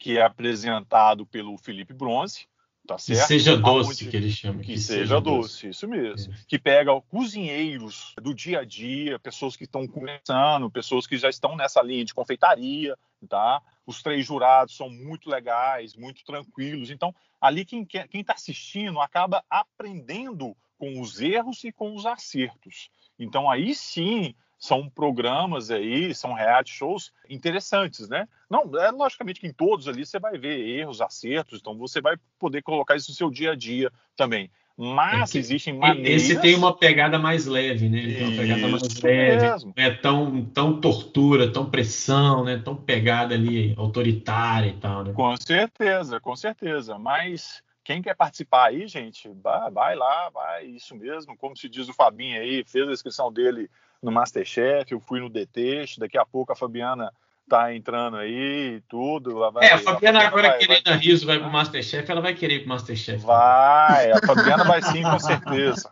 Que é apresentado pelo Felipe Bronze, tá certo? Que seja doce, onde... que ele chama. Que, que seja, seja doce, doce, isso mesmo. É. Que pega cozinheiros do dia a dia, pessoas que estão começando, pessoas que já estão nessa linha de confeitaria, tá? Os três jurados são muito legais, muito tranquilos. Então, ali quem quem está assistindo acaba aprendendo com os erros e com os acertos. Então, aí sim, são programas aí, são reality shows interessantes, né? Não, é, logicamente que em todos ali você vai ver erros, acertos. Então, você vai poder colocar isso no seu dia a dia também. Mas é que, existem maneiras... Esse tem uma pegada mais leve, né? Ele tem uma pegada mais Isso leve. Mesmo. Não é tão, tão tortura, tão pressão, né? Tão pegada ali, autoritária e tal, né? Com certeza, com certeza. Mas quem quer participar aí, gente, vai, vai lá, vai. Isso mesmo. Como se diz o Fabinho aí, fez a inscrição dele no Masterchef, eu fui no Deteste. Daqui a pouco a Fabiana tá entrando aí e tudo. Lá vai, é, a Fabiana a agora vai, querendo vai, a Rizzo vai pro Masterchef, ela vai querer ir pro Masterchef. Vai, a Fabiana vai sim, com certeza.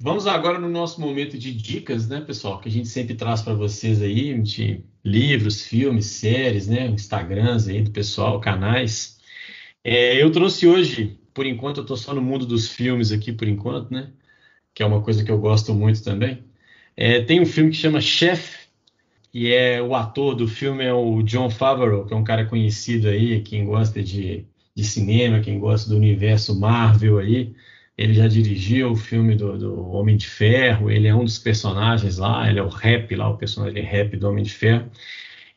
Vamos agora no nosso momento de dicas, né, pessoal? Que a gente sempre traz para vocês aí, de livros, filmes, séries, né? Instagrams aí do pessoal, canais. É, eu trouxe hoje, por enquanto, eu estou só no mundo dos filmes aqui, por enquanto, né? Que é uma coisa que eu gosto muito também. É, tem um filme que chama Chef, e é, o ator do filme é o John Favreau, que é um cara conhecido aí, quem gosta de, de cinema, quem gosta do universo Marvel aí. Ele já dirigiu o filme do, do Homem de Ferro, ele é um dos personagens lá, ele é o rap lá, o personagem rap do Homem de Ferro.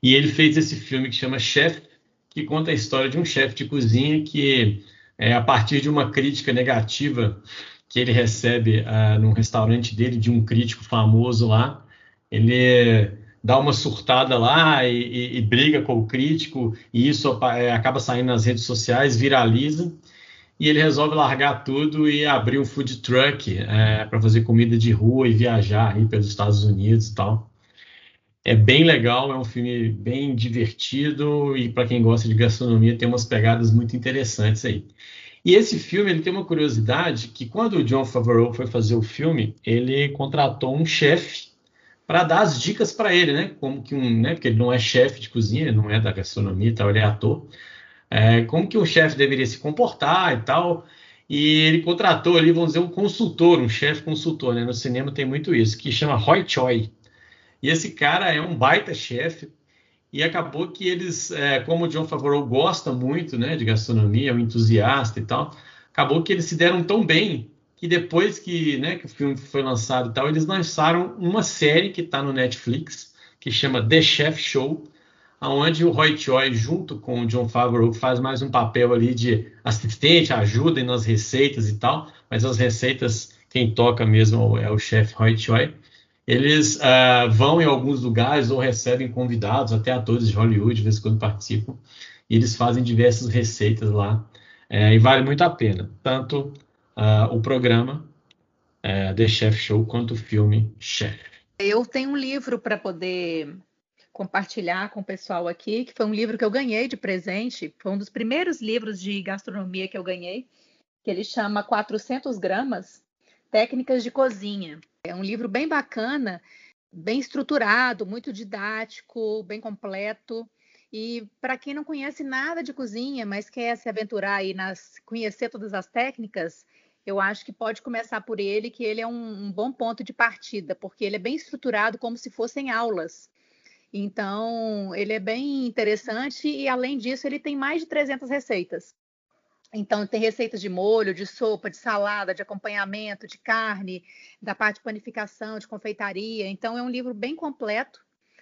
E ele fez esse filme que chama Chef, que conta a história de um chefe de cozinha que, é, a partir de uma crítica negativa que ele recebe ah, num restaurante dele, de um crítico famoso lá, ele dá uma surtada lá e, e, e briga com o crítico, e isso acaba saindo nas redes sociais, viraliza. E ele resolve largar tudo e abrir um food truck é, para fazer comida de rua e viajar aí pelos Estados Unidos e tal. É bem legal, é um filme bem divertido e para quem gosta de gastronomia tem umas pegadas muito interessantes aí. E esse filme, ele tem uma curiosidade que quando o John Favreau foi fazer o filme, ele contratou um chefe para dar as dicas para ele, né? Como que um, né? Porque ele não é chefe de cozinha, ele não é da gastronomia e tal, ele é ator. É, como que o chefe deveria se comportar e tal, e ele contratou ali, vamos dizer, um consultor, um chefe consultor, né? No cinema tem muito isso, que chama Roy Choi, e esse cara é um baita chefe, e acabou que eles, é, como o John Favreau gosta muito, né, de gastronomia, é um entusiasta e tal, acabou que eles se deram tão bem, que depois que, né, que o filme foi lançado e tal, eles lançaram uma série que está no Netflix, que chama The Chef Show, onde o Roy Choi, junto com o John Favreau, faz mais um papel ali de assistente, ajuda nas receitas e tal, mas as receitas, quem toca mesmo é o chefe Roy Choi. Eles uh, vão em alguns lugares ou recebem convidados, até atores de Hollywood, de vez em quando participam, e eles fazem diversas receitas lá, é, e vale muito a pena, tanto uh, o programa uh, The Chef Show, quanto o filme Chef. Eu tenho um livro para poder compartilhar com o pessoal aqui, que foi um livro que eu ganhei de presente, foi um dos primeiros livros de gastronomia que eu ganhei, que ele chama quatrocentas gramas, Técnicas de Cozinha. É um livro bem bacana, bem estruturado, muito didático, bem completo, e para quem não conhece nada de cozinha, mas quer se aventurar aí nas, conhecer todas as técnicas, eu acho que pode começar por ele, que ele é um, um bom ponto de partida, porque ele é bem estruturado como se fossem aulas. Então, ele é bem interessante e, além disso, ele tem mais de trezentas receitas. Então, tem receitas de molho, de sopa, de salada, de acompanhamento, de carne, da parte de panificação, de confeitaria. Então, é um livro bem completo.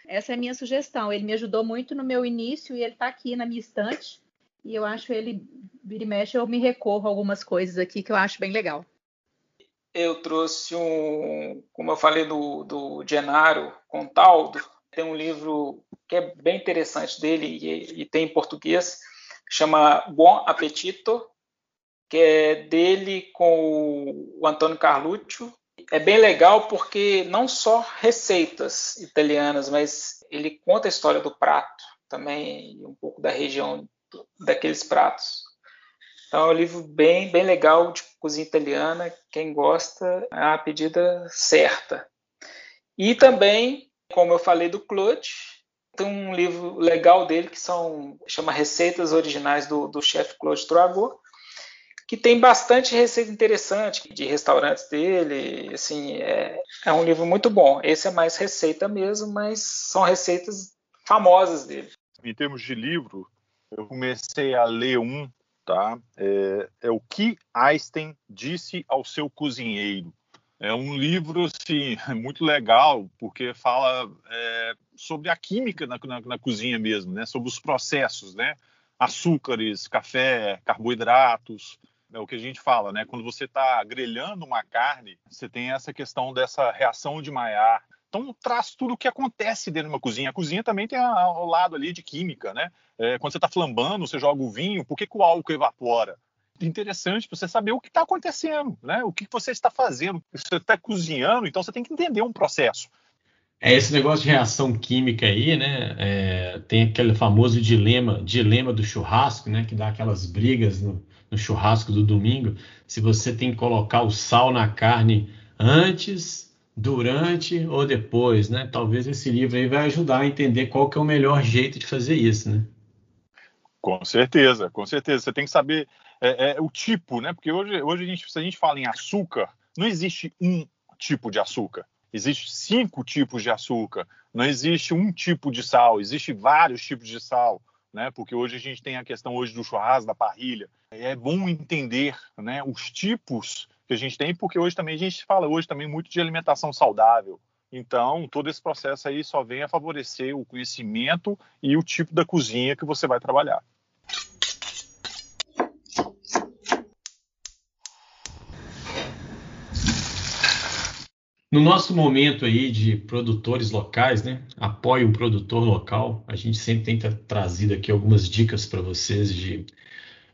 Essa é a minha sugestão. Ele me ajudou muito no meu início e ele está aqui na minha estante. E eu acho ele, vira e mexe, eu me recorro a algumas coisas aqui que eu acho bem legal. Eu trouxe um, como eu falei, do, do Gennaro Contaldo. Tem um livro que é bem interessante dele e, e tem em português, chama Bom Appetito, que é dele com o Antônio Carluccio. É bem legal porque não só receitas italianas, mas ele conta a história do prato também, e um pouco da região do, daqueles pratos. Então é um livro bem, bem legal de cozinha italiana, quem gosta é a pedida certa. E também, como eu falei do Claude, tem um livro legal dele que são, chama Receitas Originais do, do Chef Claude Troisgros, que tem bastante receita interessante de restaurantes dele. Assim, é, é um livro muito bom. Esse é mais receita mesmo, mas são receitas famosas dele. Em termos de livro, eu comecei a ler um, tá? É, é o que Einstein disse ao seu cozinheiro. É um livro assim, muito legal, porque fala é, sobre a química na, na, na cozinha mesmo, né? Sobre os processos, né? Açúcares, café, carboidratos, é o que a gente fala, né? Quando você está grelhando uma carne, você tem essa questão dessa reação de Maillard. Então, traz tudo o que acontece dentro de uma cozinha. A cozinha também tem o lado ali de química, né? É, quando você está flambando, você joga o vinho, por que, que o álcool evapora? interessante para você saber o que está acontecendo, né? O que você está fazendo. Você está cozinhando, então você tem que entender um processo. É esse negócio de reação química aí, né? É, tem aquele famoso dilema, dilema do churrasco, né? Que dá aquelas brigas no, no churrasco do domingo. Se você tem que colocar o sal na carne antes, durante ou depois, né? Talvez esse livro aí vai ajudar a entender qual que é o melhor jeito de fazer isso, né? Com certeza, com certeza. Você tem que saber é, é, o tipo, né? Porque hoje, hoje a gente, se a gente fala em açúcar, não existe um tipo de açúcar. Existem cinco tipos de açúcar, não existe um tipo de sal, existe vários tipos de sal, né? Porque hoje a gente tem a questão hoje do churrasco, da parrilha. É bom entender, né, os tipos que a gente tem, porque hoje também a gente fala hoje também muito de alimentação saudável. Então, todo esse processo aí só vem a favorecer o conhecimento e o tipo da cozinha que você vai trabalhar. No nosso momento aí de produtores locais, né? Apoie um produtor local. A gente sempre tem trazido aqui algumas dicas para vocês de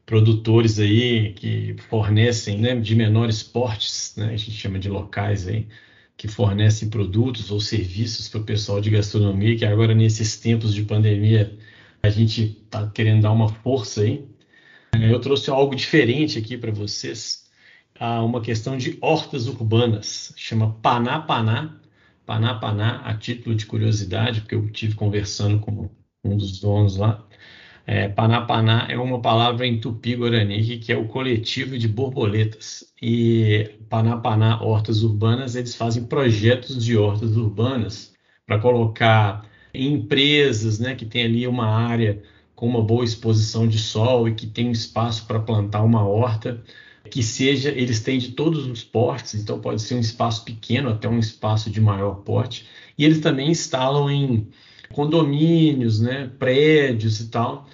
produtores aí que fornecem, né, de menores portes, né? A gente chama de locais aí, que fornecem produtos ou serviços para o pessoal de gastronomia, que agora nesses tempos de pandemia a gente está querendo dar uma força aí. Eu trouxe algo diferente aqui para vocês. A uma questão de hortas urbanas, chama Panapaná, Panapaná, a título de curiosidade, porque eu estive conversando com um dos donos lá. É, Panapaná é uma palavra em tupi-guarani, que é o coletivo de borboletas, e Panapaná Hortas Urbanas, eles fazem projetos de hortas urbanas para colocar em empresas, né, que tem ali uma área com uma boa exposição de sol e que tem um espaço para plantar uma horta, que seja, eles têm de todos os portes, então pode ser um espaço pequeno até um espaço de maior porte, e eles também instalam em condomínios, né, prédios e tal,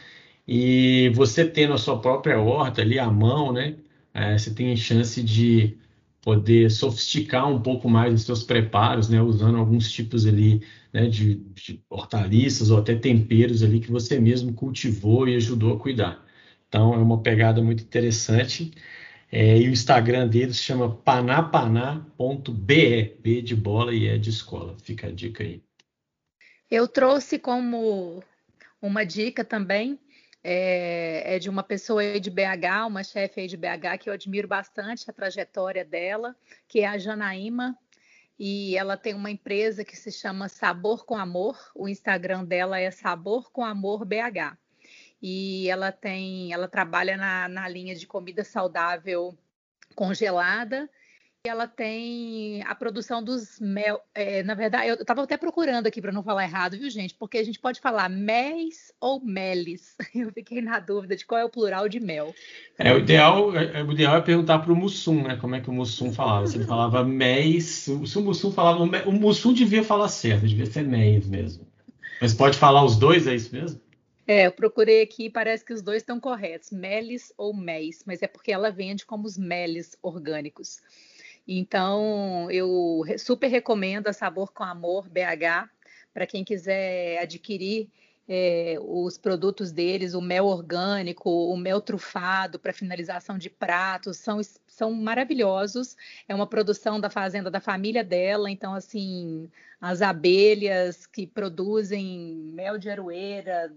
e você tendo a sua própria horta ali à mão, né, é, você tem chance de poder sofisticar um pouco mais os seus preparos, né, usando alguns tipos ali, né, de, de hortaliças ou até temperos ali que você mesmo cultivou e ajudou a cuidar. Então é uma pegada muito interessante. É, e o Instagram deles chama panapaná ponto b e, B de bola e E de escola. Fica a dica aí. Eu trouxe como uma dica também, é, é de uma pessoa aí de B H, uma chefe aí de B H, que eu admiro bastante a trajetória dela, que é a Janaíma, e ela tem uma empresa que se chama Sabor com Amor, o Instagram dela é Sabor com Amor B H. E ela tem, ela trabalha na, na linha de comida saudável congelada, e ela tem a produção dos mel, é, na verdade, eu estava até procurando aqui para não falar errado, viu, gente? Porque a gente pode falar méis ou meles, eu fiquei na dúvida de qual é o plural de mel. É, o ideal é, o ideal é perguntar para o Mussum, né, como é que o Mussum falava, se ele falava méis, se o Mussum falava, o Mussum devia falar certo, devia ser méis mesmo, mas pode falar os dois, é isso mesmo? É, eu procurei aqui e parece que os dois estão corretos, meles ou méis, mas é porque ela vende como os meles orgânicos. Então, eu super recomendo a Sabor com Amor B H, para quem quiser adquirir é, os produtos deles, o mel orgânico, o mel trufado para finalização de pratos, são, são maravilhosos. É uma produção da fazenda da família dela, então, assim, as abelhas que produzem mel de aroeira,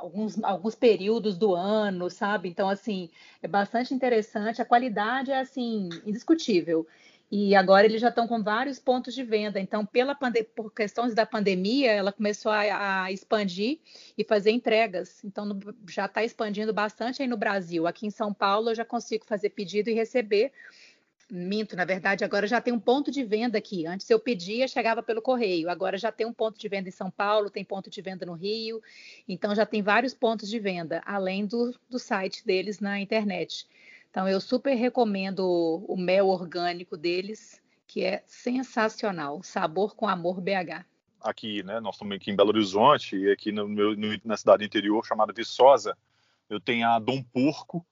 Alguns, alguns períodos do ano, sabe? Então, assim, é bastante interessante. A qualidade é, assim, indiscutível. E agora eles já estão com vários pontos de venda. Então, pela pande- por questões da pandemia, ela começou a, a expandir e fazer entregas. Então, no, já está expandindo bastante aí no Brasil. Aqui em São Paulo, eu já consigo fazer pedido e receber. Minto, na verdade, agora já tem um ponto de venda aqui. Antes eu pedia, chegava pelo correio. Agora já tem um ponto de venda em São Paulo, tem ponto de venda no Rio. Então já tem vários pontos de venda, além do, do site deles na internet. Então eu super recomendo o, o mel orgânico deles, que é sensacional. Sabor com Amor B H. Aqui, né? Nós estamos aqui em Belo Horizonte, e aqui no meu, no, na cidade interior chamada Viçosa, eu tenho a Dom Porco,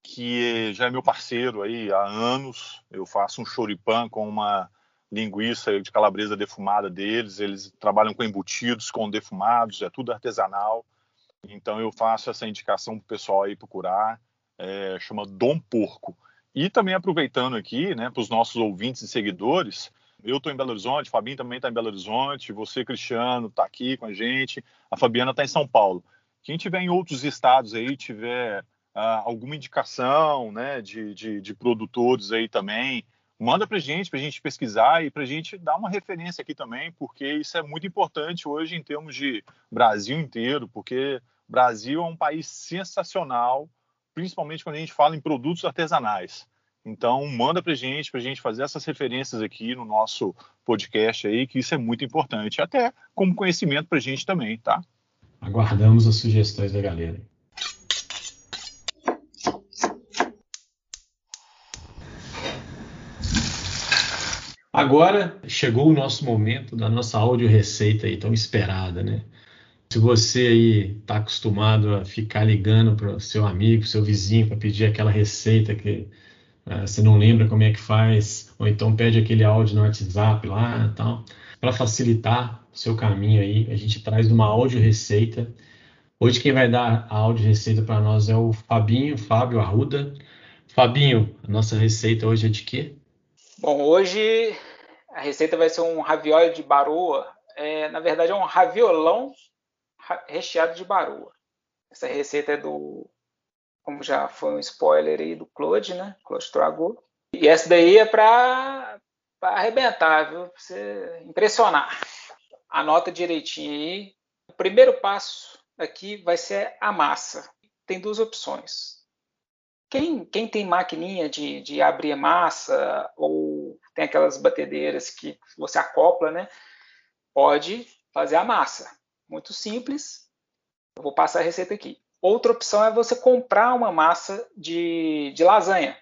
que já é meu parceiro aí há anos. Eu faço um choripã com uma linguiça de calabresa defumada deles, eles trabalham com embutidos, com defumados, é tudo artesanal, então eu faço essa indicação para o pessoal aí procurar, é, chama Dom Porco. E também aproveitando aqui, né, para os nossos ouvintes e seguidores, eu estou em Belo Horizonte, Fabinho também está em Belo Horizonte, você, Cristiano, está aqui com a gente, a Fabiana está em São Paulo. Quem tiver em outros estados aí, tiver ah, alguma indicação, né, de, de, de produtores aí também, manda para a gente, para a gente pesquisar e para a gente dar uma referência aqui também, porque isso é muito importante hoje em termos de Brasil inteiro, porque o Brasil é um país sensacional, principalmente quando a gente fala em produtos artesanais. Então, manda para a gente, para a gente fazer essas referências aqui no nosso podcast aí, que isso é muito importante, até como conhecimento para a gente também, tá? Aguardamos as sugestões da galera. Agora chegou o nosso momento da nossa audioreceita aí, tão esperada, né? Se você aí está acostumado a ficar ligando para o seu amigo, seu vizinho, para pedir aquela receita que uh, você não lembra como é que faz, ou então pede aquele áudio no WhatsApp lá e tal, para facilitar o seu caminho aí, a gente traz uma audioreceita. Hoje quem vai dar a audioreceita para nós é o Fabinho, Fábio Arruda. Fabinho, a nossa receita hoje é de quê? Bom, hoje a receita vai ser um ravioli de baroa. É, na verdade, é um raviolão recheado de baroa. Essa receita é do, como já foi um spoiler aí, do Claude, né? Claude Troisgros. E essa daí é para arrebentar, viu? Pra você impressionar. Anota direitinho aí. O primeiro passo aqui vai ser a massa. Tem duas opções. Quem, quem tem maquininha de, de abrir massa ou tem aquelas batedeiras que você acopla, né, pode fazer a massa. Muito simples. Eu vou passar a receita aqui. Outra opção é você comprar uma massa de, de lasanha,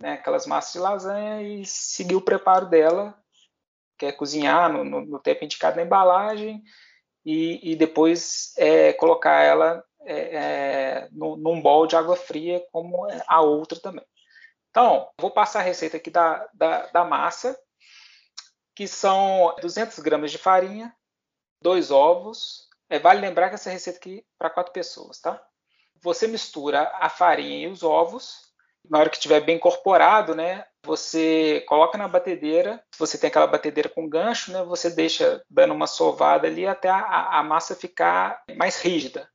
né, aquelas massas de lasanha, e seguir o preparo dela, que é cozinhar no, no, no tempo indicado na embalagem e, e depois é, colocar ela... É, é, no, num bowl de água fria, como a outra também. Então, vou passar a receita aqui da, da, da massa, que são duzentos gramas de farinha, dois ovos. É, vale lembrar que essa receita aqui é para quatro pessoas, tá? Você mistura a farinha e os ovos. Na hora que estiver bem incorporado, né, você coloca na batedeira. Se você tem aquela batedeira com gancho, né, você deixa dando uma sovada ali até a, a massa ficar mais rígida.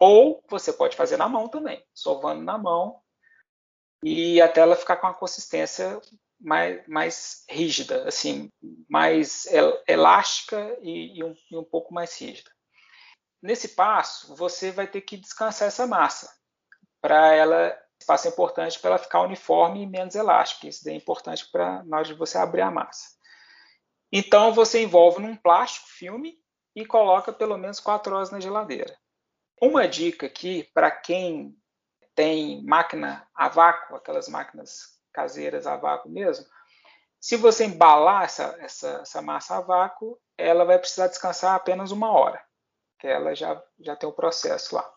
Ou você pode fazer na mão também, sovando na mão e até ela ficar com uma consistência mais, mais rígida, assim, mais elástica e, e, um, e um pouco mais rígida. Nesse passo, você vai ter que descansar essa massa para ela, passo é importante para ela ficar uniforme e menos elástica. Isso daí é importante para na hora de você abrir a massa. Então, você envolve num plástico filme e coloca pelo menos quatro horas na geladeira. Uma dica aqui para quem tem máquina a vácuo, aquelas máquinas caseiras a vácuo mesmo, se você embalar essa, essa, essa massa a vácuo, ela vai precisar descansar apenas uma hora, que ela já, já tem o processo lá.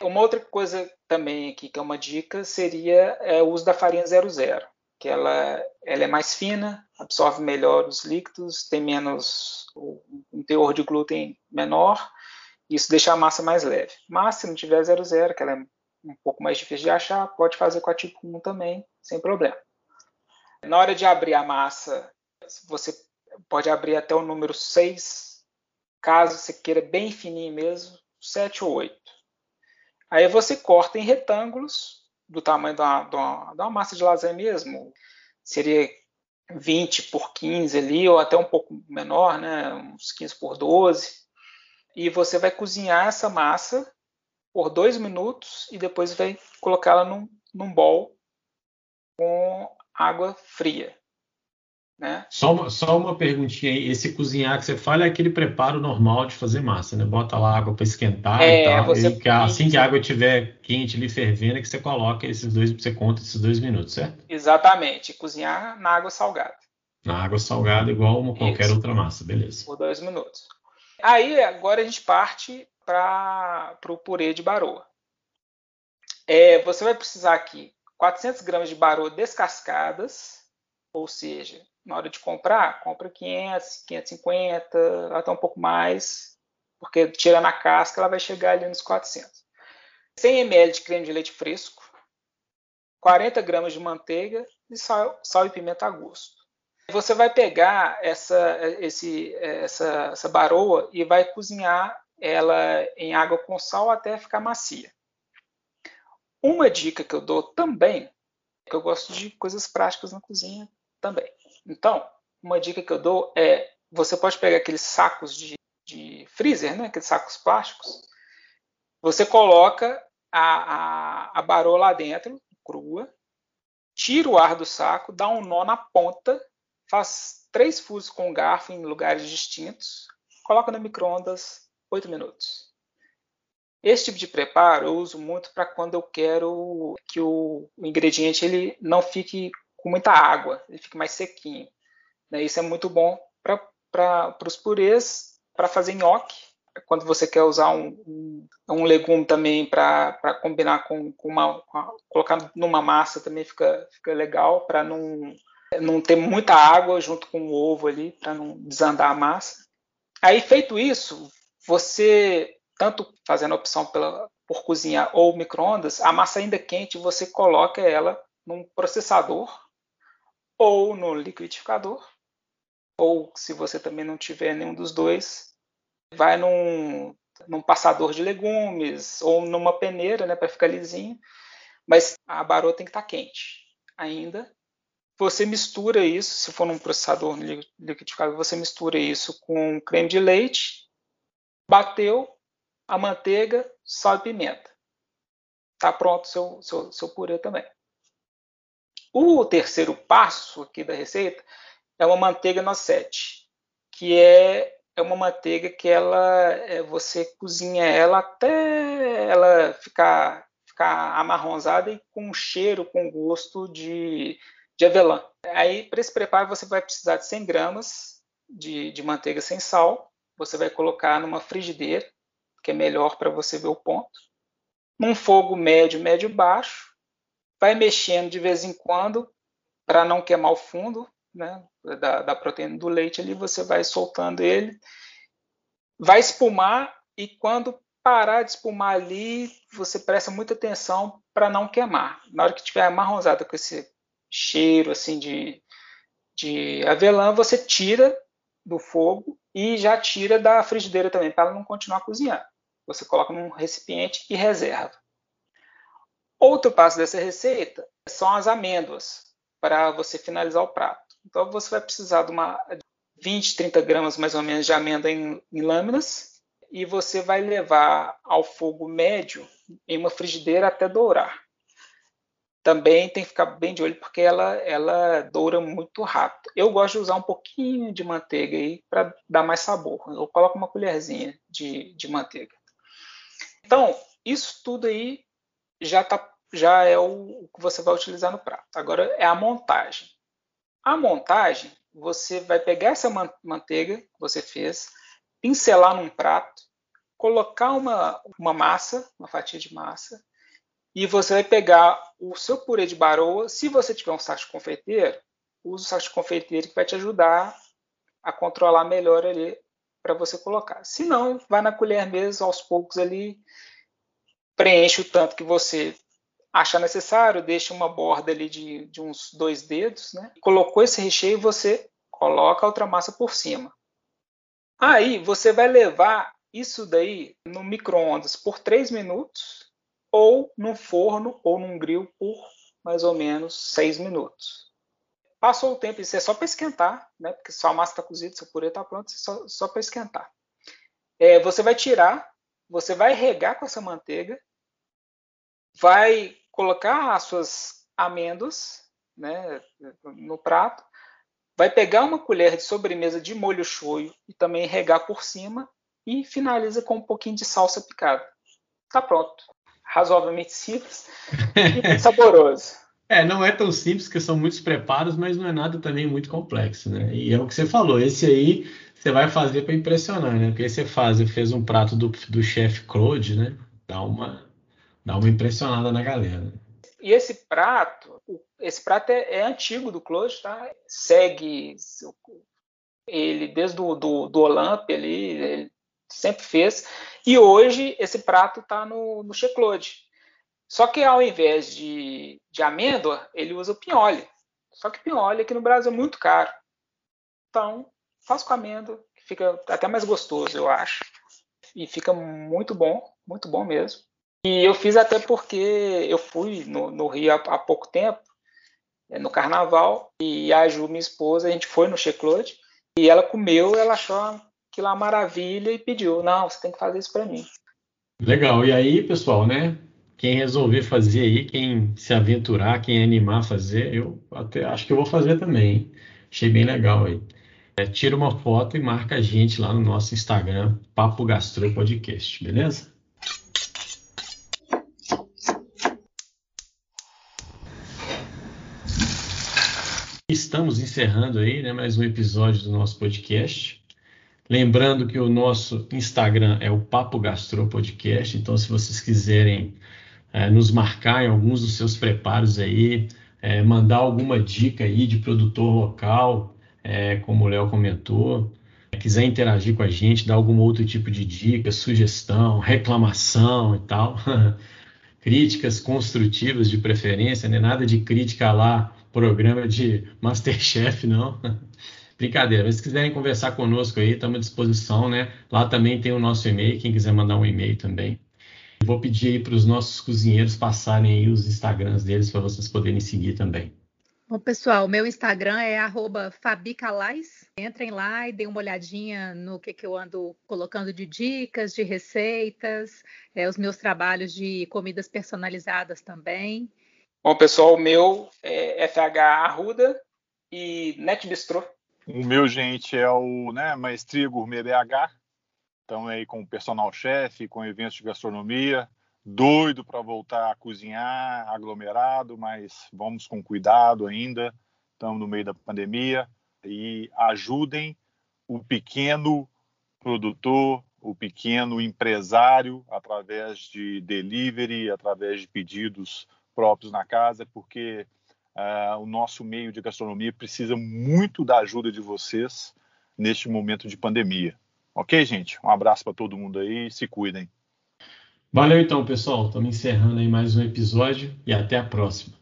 Uma outra coisa também aqui, que é uma dica, seria é, o uso da farinha zero zero, que ela, ela é mais fina, absorve melhor os líquidos, tem menos um teor de glúten menor. Isso deixa a massa mais leve. Mas se não tiver zero zero, que ela é um pouco mais difícil de achar, pode fazer com a tipo um também, sem problema. Na hora de abrir a massa, você pode abrir até o número seis, caso você queira bem fininho mesmo, sete ou oito. Aí você corta em retângulos, do tamanho de uma, de uma, de uma massa de lasanha mesmo, seria vinte por quinze ali, ou até um pouco menor, né? Uns quinze por doze. E você vai cozinhar essa massa por dois minutos e depois vai colocá-la num, num bowl com água fria. Né? Só, uma, só uma perguntinha aí. Esse cozinhar que você fala é aquele preparo normal de fazer massa, né? Bota lá água para esquentar é, e tal. Você... E assim que a água estiver quente ali, fervendo, é que você coloca esses dois, você conta esses dois minutos, certo? Exatamente. Cozinhar na água salgada. Na água salgada, igual uma qualquer Isso. outra massa, beleza. Por dois minutos. Aí, agora a gente parte para o purê de baroa. É, você vai precisar aqui quatrocentos gramas de baroa descascadas, ou seja, na hora de comprar, compra quinhentos, quinhentos e cinquenta, até um pouco mais, porque tirando a casca, ela vai chegar ali nos quatrocentos. cem mililitros de creme de leite fresco, quarenta gramas de manteiga e sal, sal e pimenta a gosto. Você vai pegar essa, esse, essa, essa baroa e vai cozinhar ela em água com sal até ficar macia. Uma dica que eu dou também, que eu gosto de coisas práticas na cozinha também. Então, uma dica que eu dou é, você pode pegar aqueles sacos de, de freezer, né? Aqueles sacos plásticos, você coloca a, a, a baroa lá dentro, crua, tira o ar do saco, dá um nó na ponta, faz três furos com o garfo em lugares distintos, coloca no micro-ondas oito minutos. Esse tipo de preparo eu uso muito para quando eu quero que o ingrediente ele não fique com muita água, ele fique mais sequinho. Né? Isso é muito bom para os purês, para fazer nhoque. Quando você quer usar um, um, um legume também para combinar com, com, uma, com uma... Colocar numa massa também fica, fica legal, para não, não ter muita água junto com o ovo ali, para não desandar a massa. Aí, feito isso, você... tanto fazendo a opção pela, por cozinhar ou micro-ondas, a massa ainda quente você coloca ela num processador ou no liquidificador, ou se você também não tiver nenhum dos dois, vai num, num passador de legumes ou numa peneira, né, para ficar lisinho, mas a baroa tem que estar quente ainda. Você mistura isso, se for num processador no liquidificador, você mistura isso com creme de leite, bateu, a manteiga, sal e pimenta. Está pronto o seu, seu, seu purê também. O terceiro passo aqui da receita é uma manteiga noisette, que é, é uma manteiga que ela, é, você cozinha ela até ela ficar, ficar amarronzada e com cheiro, com gosto de, de avelã. Aí, para esse preparo, você vai precisar de cem gramas de, de manteiga sem sal. Você vai colocar numa frigideira, que é melhor para você ver o ponto, num fogo médio, médio baixo, vai mexendo de vez em quando, para não queimar o fundo, né, da, da proteína do leite ali, você vai soltando ele, vai espumar, e quando parar de espumar ali, você presta muita atenção para não queimar. Na hora que tiver amarronzada com esse cheiro assim de, de avelã, você tira do fogo e já tira da frigideira também, para ela não continuar cozinhando. Você coloca num recipiente e reserva. Outro passo dessa receita são as amêndoas, para você finalizar o prato. Então, você vai precisar de uma vinte, trinta gramas, mais ou menos, de amêndoa em, em lâminas, e você vai levar ao fogo médio, em uma frigideira, até dourar. Também tem que ficar bem de olho, porque ela, ela doura muito rápido. Eu gosto de usar um pouquinho de manteiga aí para dar mais sabor. Eu coloco uma colherzinha de, de manteiga. Então, isso tudo aí já, tá, já é o que você vai utilizar no prato. Agora é a montagem. A montagem, você vai pegar essa manteiga que você fez, pincelar num prato, colocar uma, uma massa, uma fatia de massa, e você vai pegar o seu purê de baroa. Se você tiver um saco de confeiteiro, usa o saco de confeiteiro que vai te ajudar a controlar melhor ali para você colocar. Se não, vai na colher mesmo, aos poucos ali, preenche o tanto que você achar necessário, deixa uma borda ali de, de uns dois dedos, né? Colocou esse recheio, você coloca outra massa por cima. Aí você vai levar isso daí no micro-ondas por três minutos, ou num forno ou num grill por mais ou menos seis minutos. Passou o tempo, isso é só para esquentar, né? Porque só a massa está cozida, seu purê está pronto, isso é só, só para esquentar. É, você vai tirar, você vai regar com essa manteiga, vai colocar as suas amêndoas, né, no prato, vai pegar uma colher de sobremesa de molho shoyu e também regar por cima e finaliza com um pouquinho de salsa picada. Está pronto. Razoavelmente simples e saboroso. É, não é tão simples, porque são muitos preparos, mas não é nada também muito complexo, né? E é o que você falou, esse aí você vai fazer para impressionar, né? Porque aí você faz, fez um prato do, do chef Claude, né? Dá uma, dá uma impressionada na galera. E esse prato, esse prato é, é antigo do Claude, tá? Segue ele desde o do, do Olympe ali, ele sempre fez. E hoje esse prato está no, no Chez Claude. Só que ao invés de, de amêndoa, ele usa o pinhole. Só que pinhole aqui no Brasil é muito caro. Então, faz com amêndoa, que fica até mais gostoso, eu acho. E fica muito bom, muito bom mesmo. E eu fiz até porque eu fui no, no Rio há, há pouco tempo, no Carnaval, e a Ju, minha esposa, a gente foi no Chez Claude, e ela comeu, ela achou aquilo uma maravilha e pediu, não, você tem que fazer isso para mim. Legal, e aí, pessoal, né? Quem resolver fazer aí, quem se aventurar, quem animar a fazer, eu até acho que eu vou fazer também, hein? Achei bem legal aí. É, tira uma foto e marca a gente lá no nosso Instagram, Papo Gastrô Podcast, beleza? Estamos encerrando aí, né, mais um episódio do nosso podcast. Lembrando que o nosso Instagram é o Papo Gastrô Podcast, então se vocês quiserem é, nos marcar em alguns dos seus preparos aí, é, mandar alguma dica aí de produtor local, É, como o Léo comentou, quiser interagir com a gente, dar algum outro tipo de dica, sugestão, reclamação e tal, críticas construtivas de preferência, né? Nada de crítica lá, programa de Masterchef, não, brincadeira, mas se quiserem conversar conosco aí, estamos à disposição, né? Lá também tem o nosso e-mail, quem quiser mandar um e-mail também. Vou pedir aí para os nossos cozinheiros passarem aí os Instagrams deles para vocês poderem seguir também. Bom, pessoal, meu Instagram é arroba Fabi Calais. Entrem lá e deem uma olhadinha no que, que eu ando colocando de dicas, de receitas, é, os meus trabalhos de comidas personalizadas também. Bom, pessoal, o meu é F H Arruda e Net Bistrô. O meu, gente, é o né, Maestria Gourmet B H. Então, aí com personal chef, com eventos de gastronomia. Doido para voltar a cozinhar, aglomerado, mas vamos com cuidado ainda, estamos no meio da pandemia, e ajudem o pequeno produtor, o pequeno empresário, através de delivery, através de pedidos próprios na casa, porque uh, o nosso meio de gastronomia precisa muito da ajuda de vocês neste momento de pandemia. Ok, gente? Um abraço para todo mundo aí, se cuidem. Valeu então, pessoal. Estamos encerrando aí mais um episódio e até a próxima.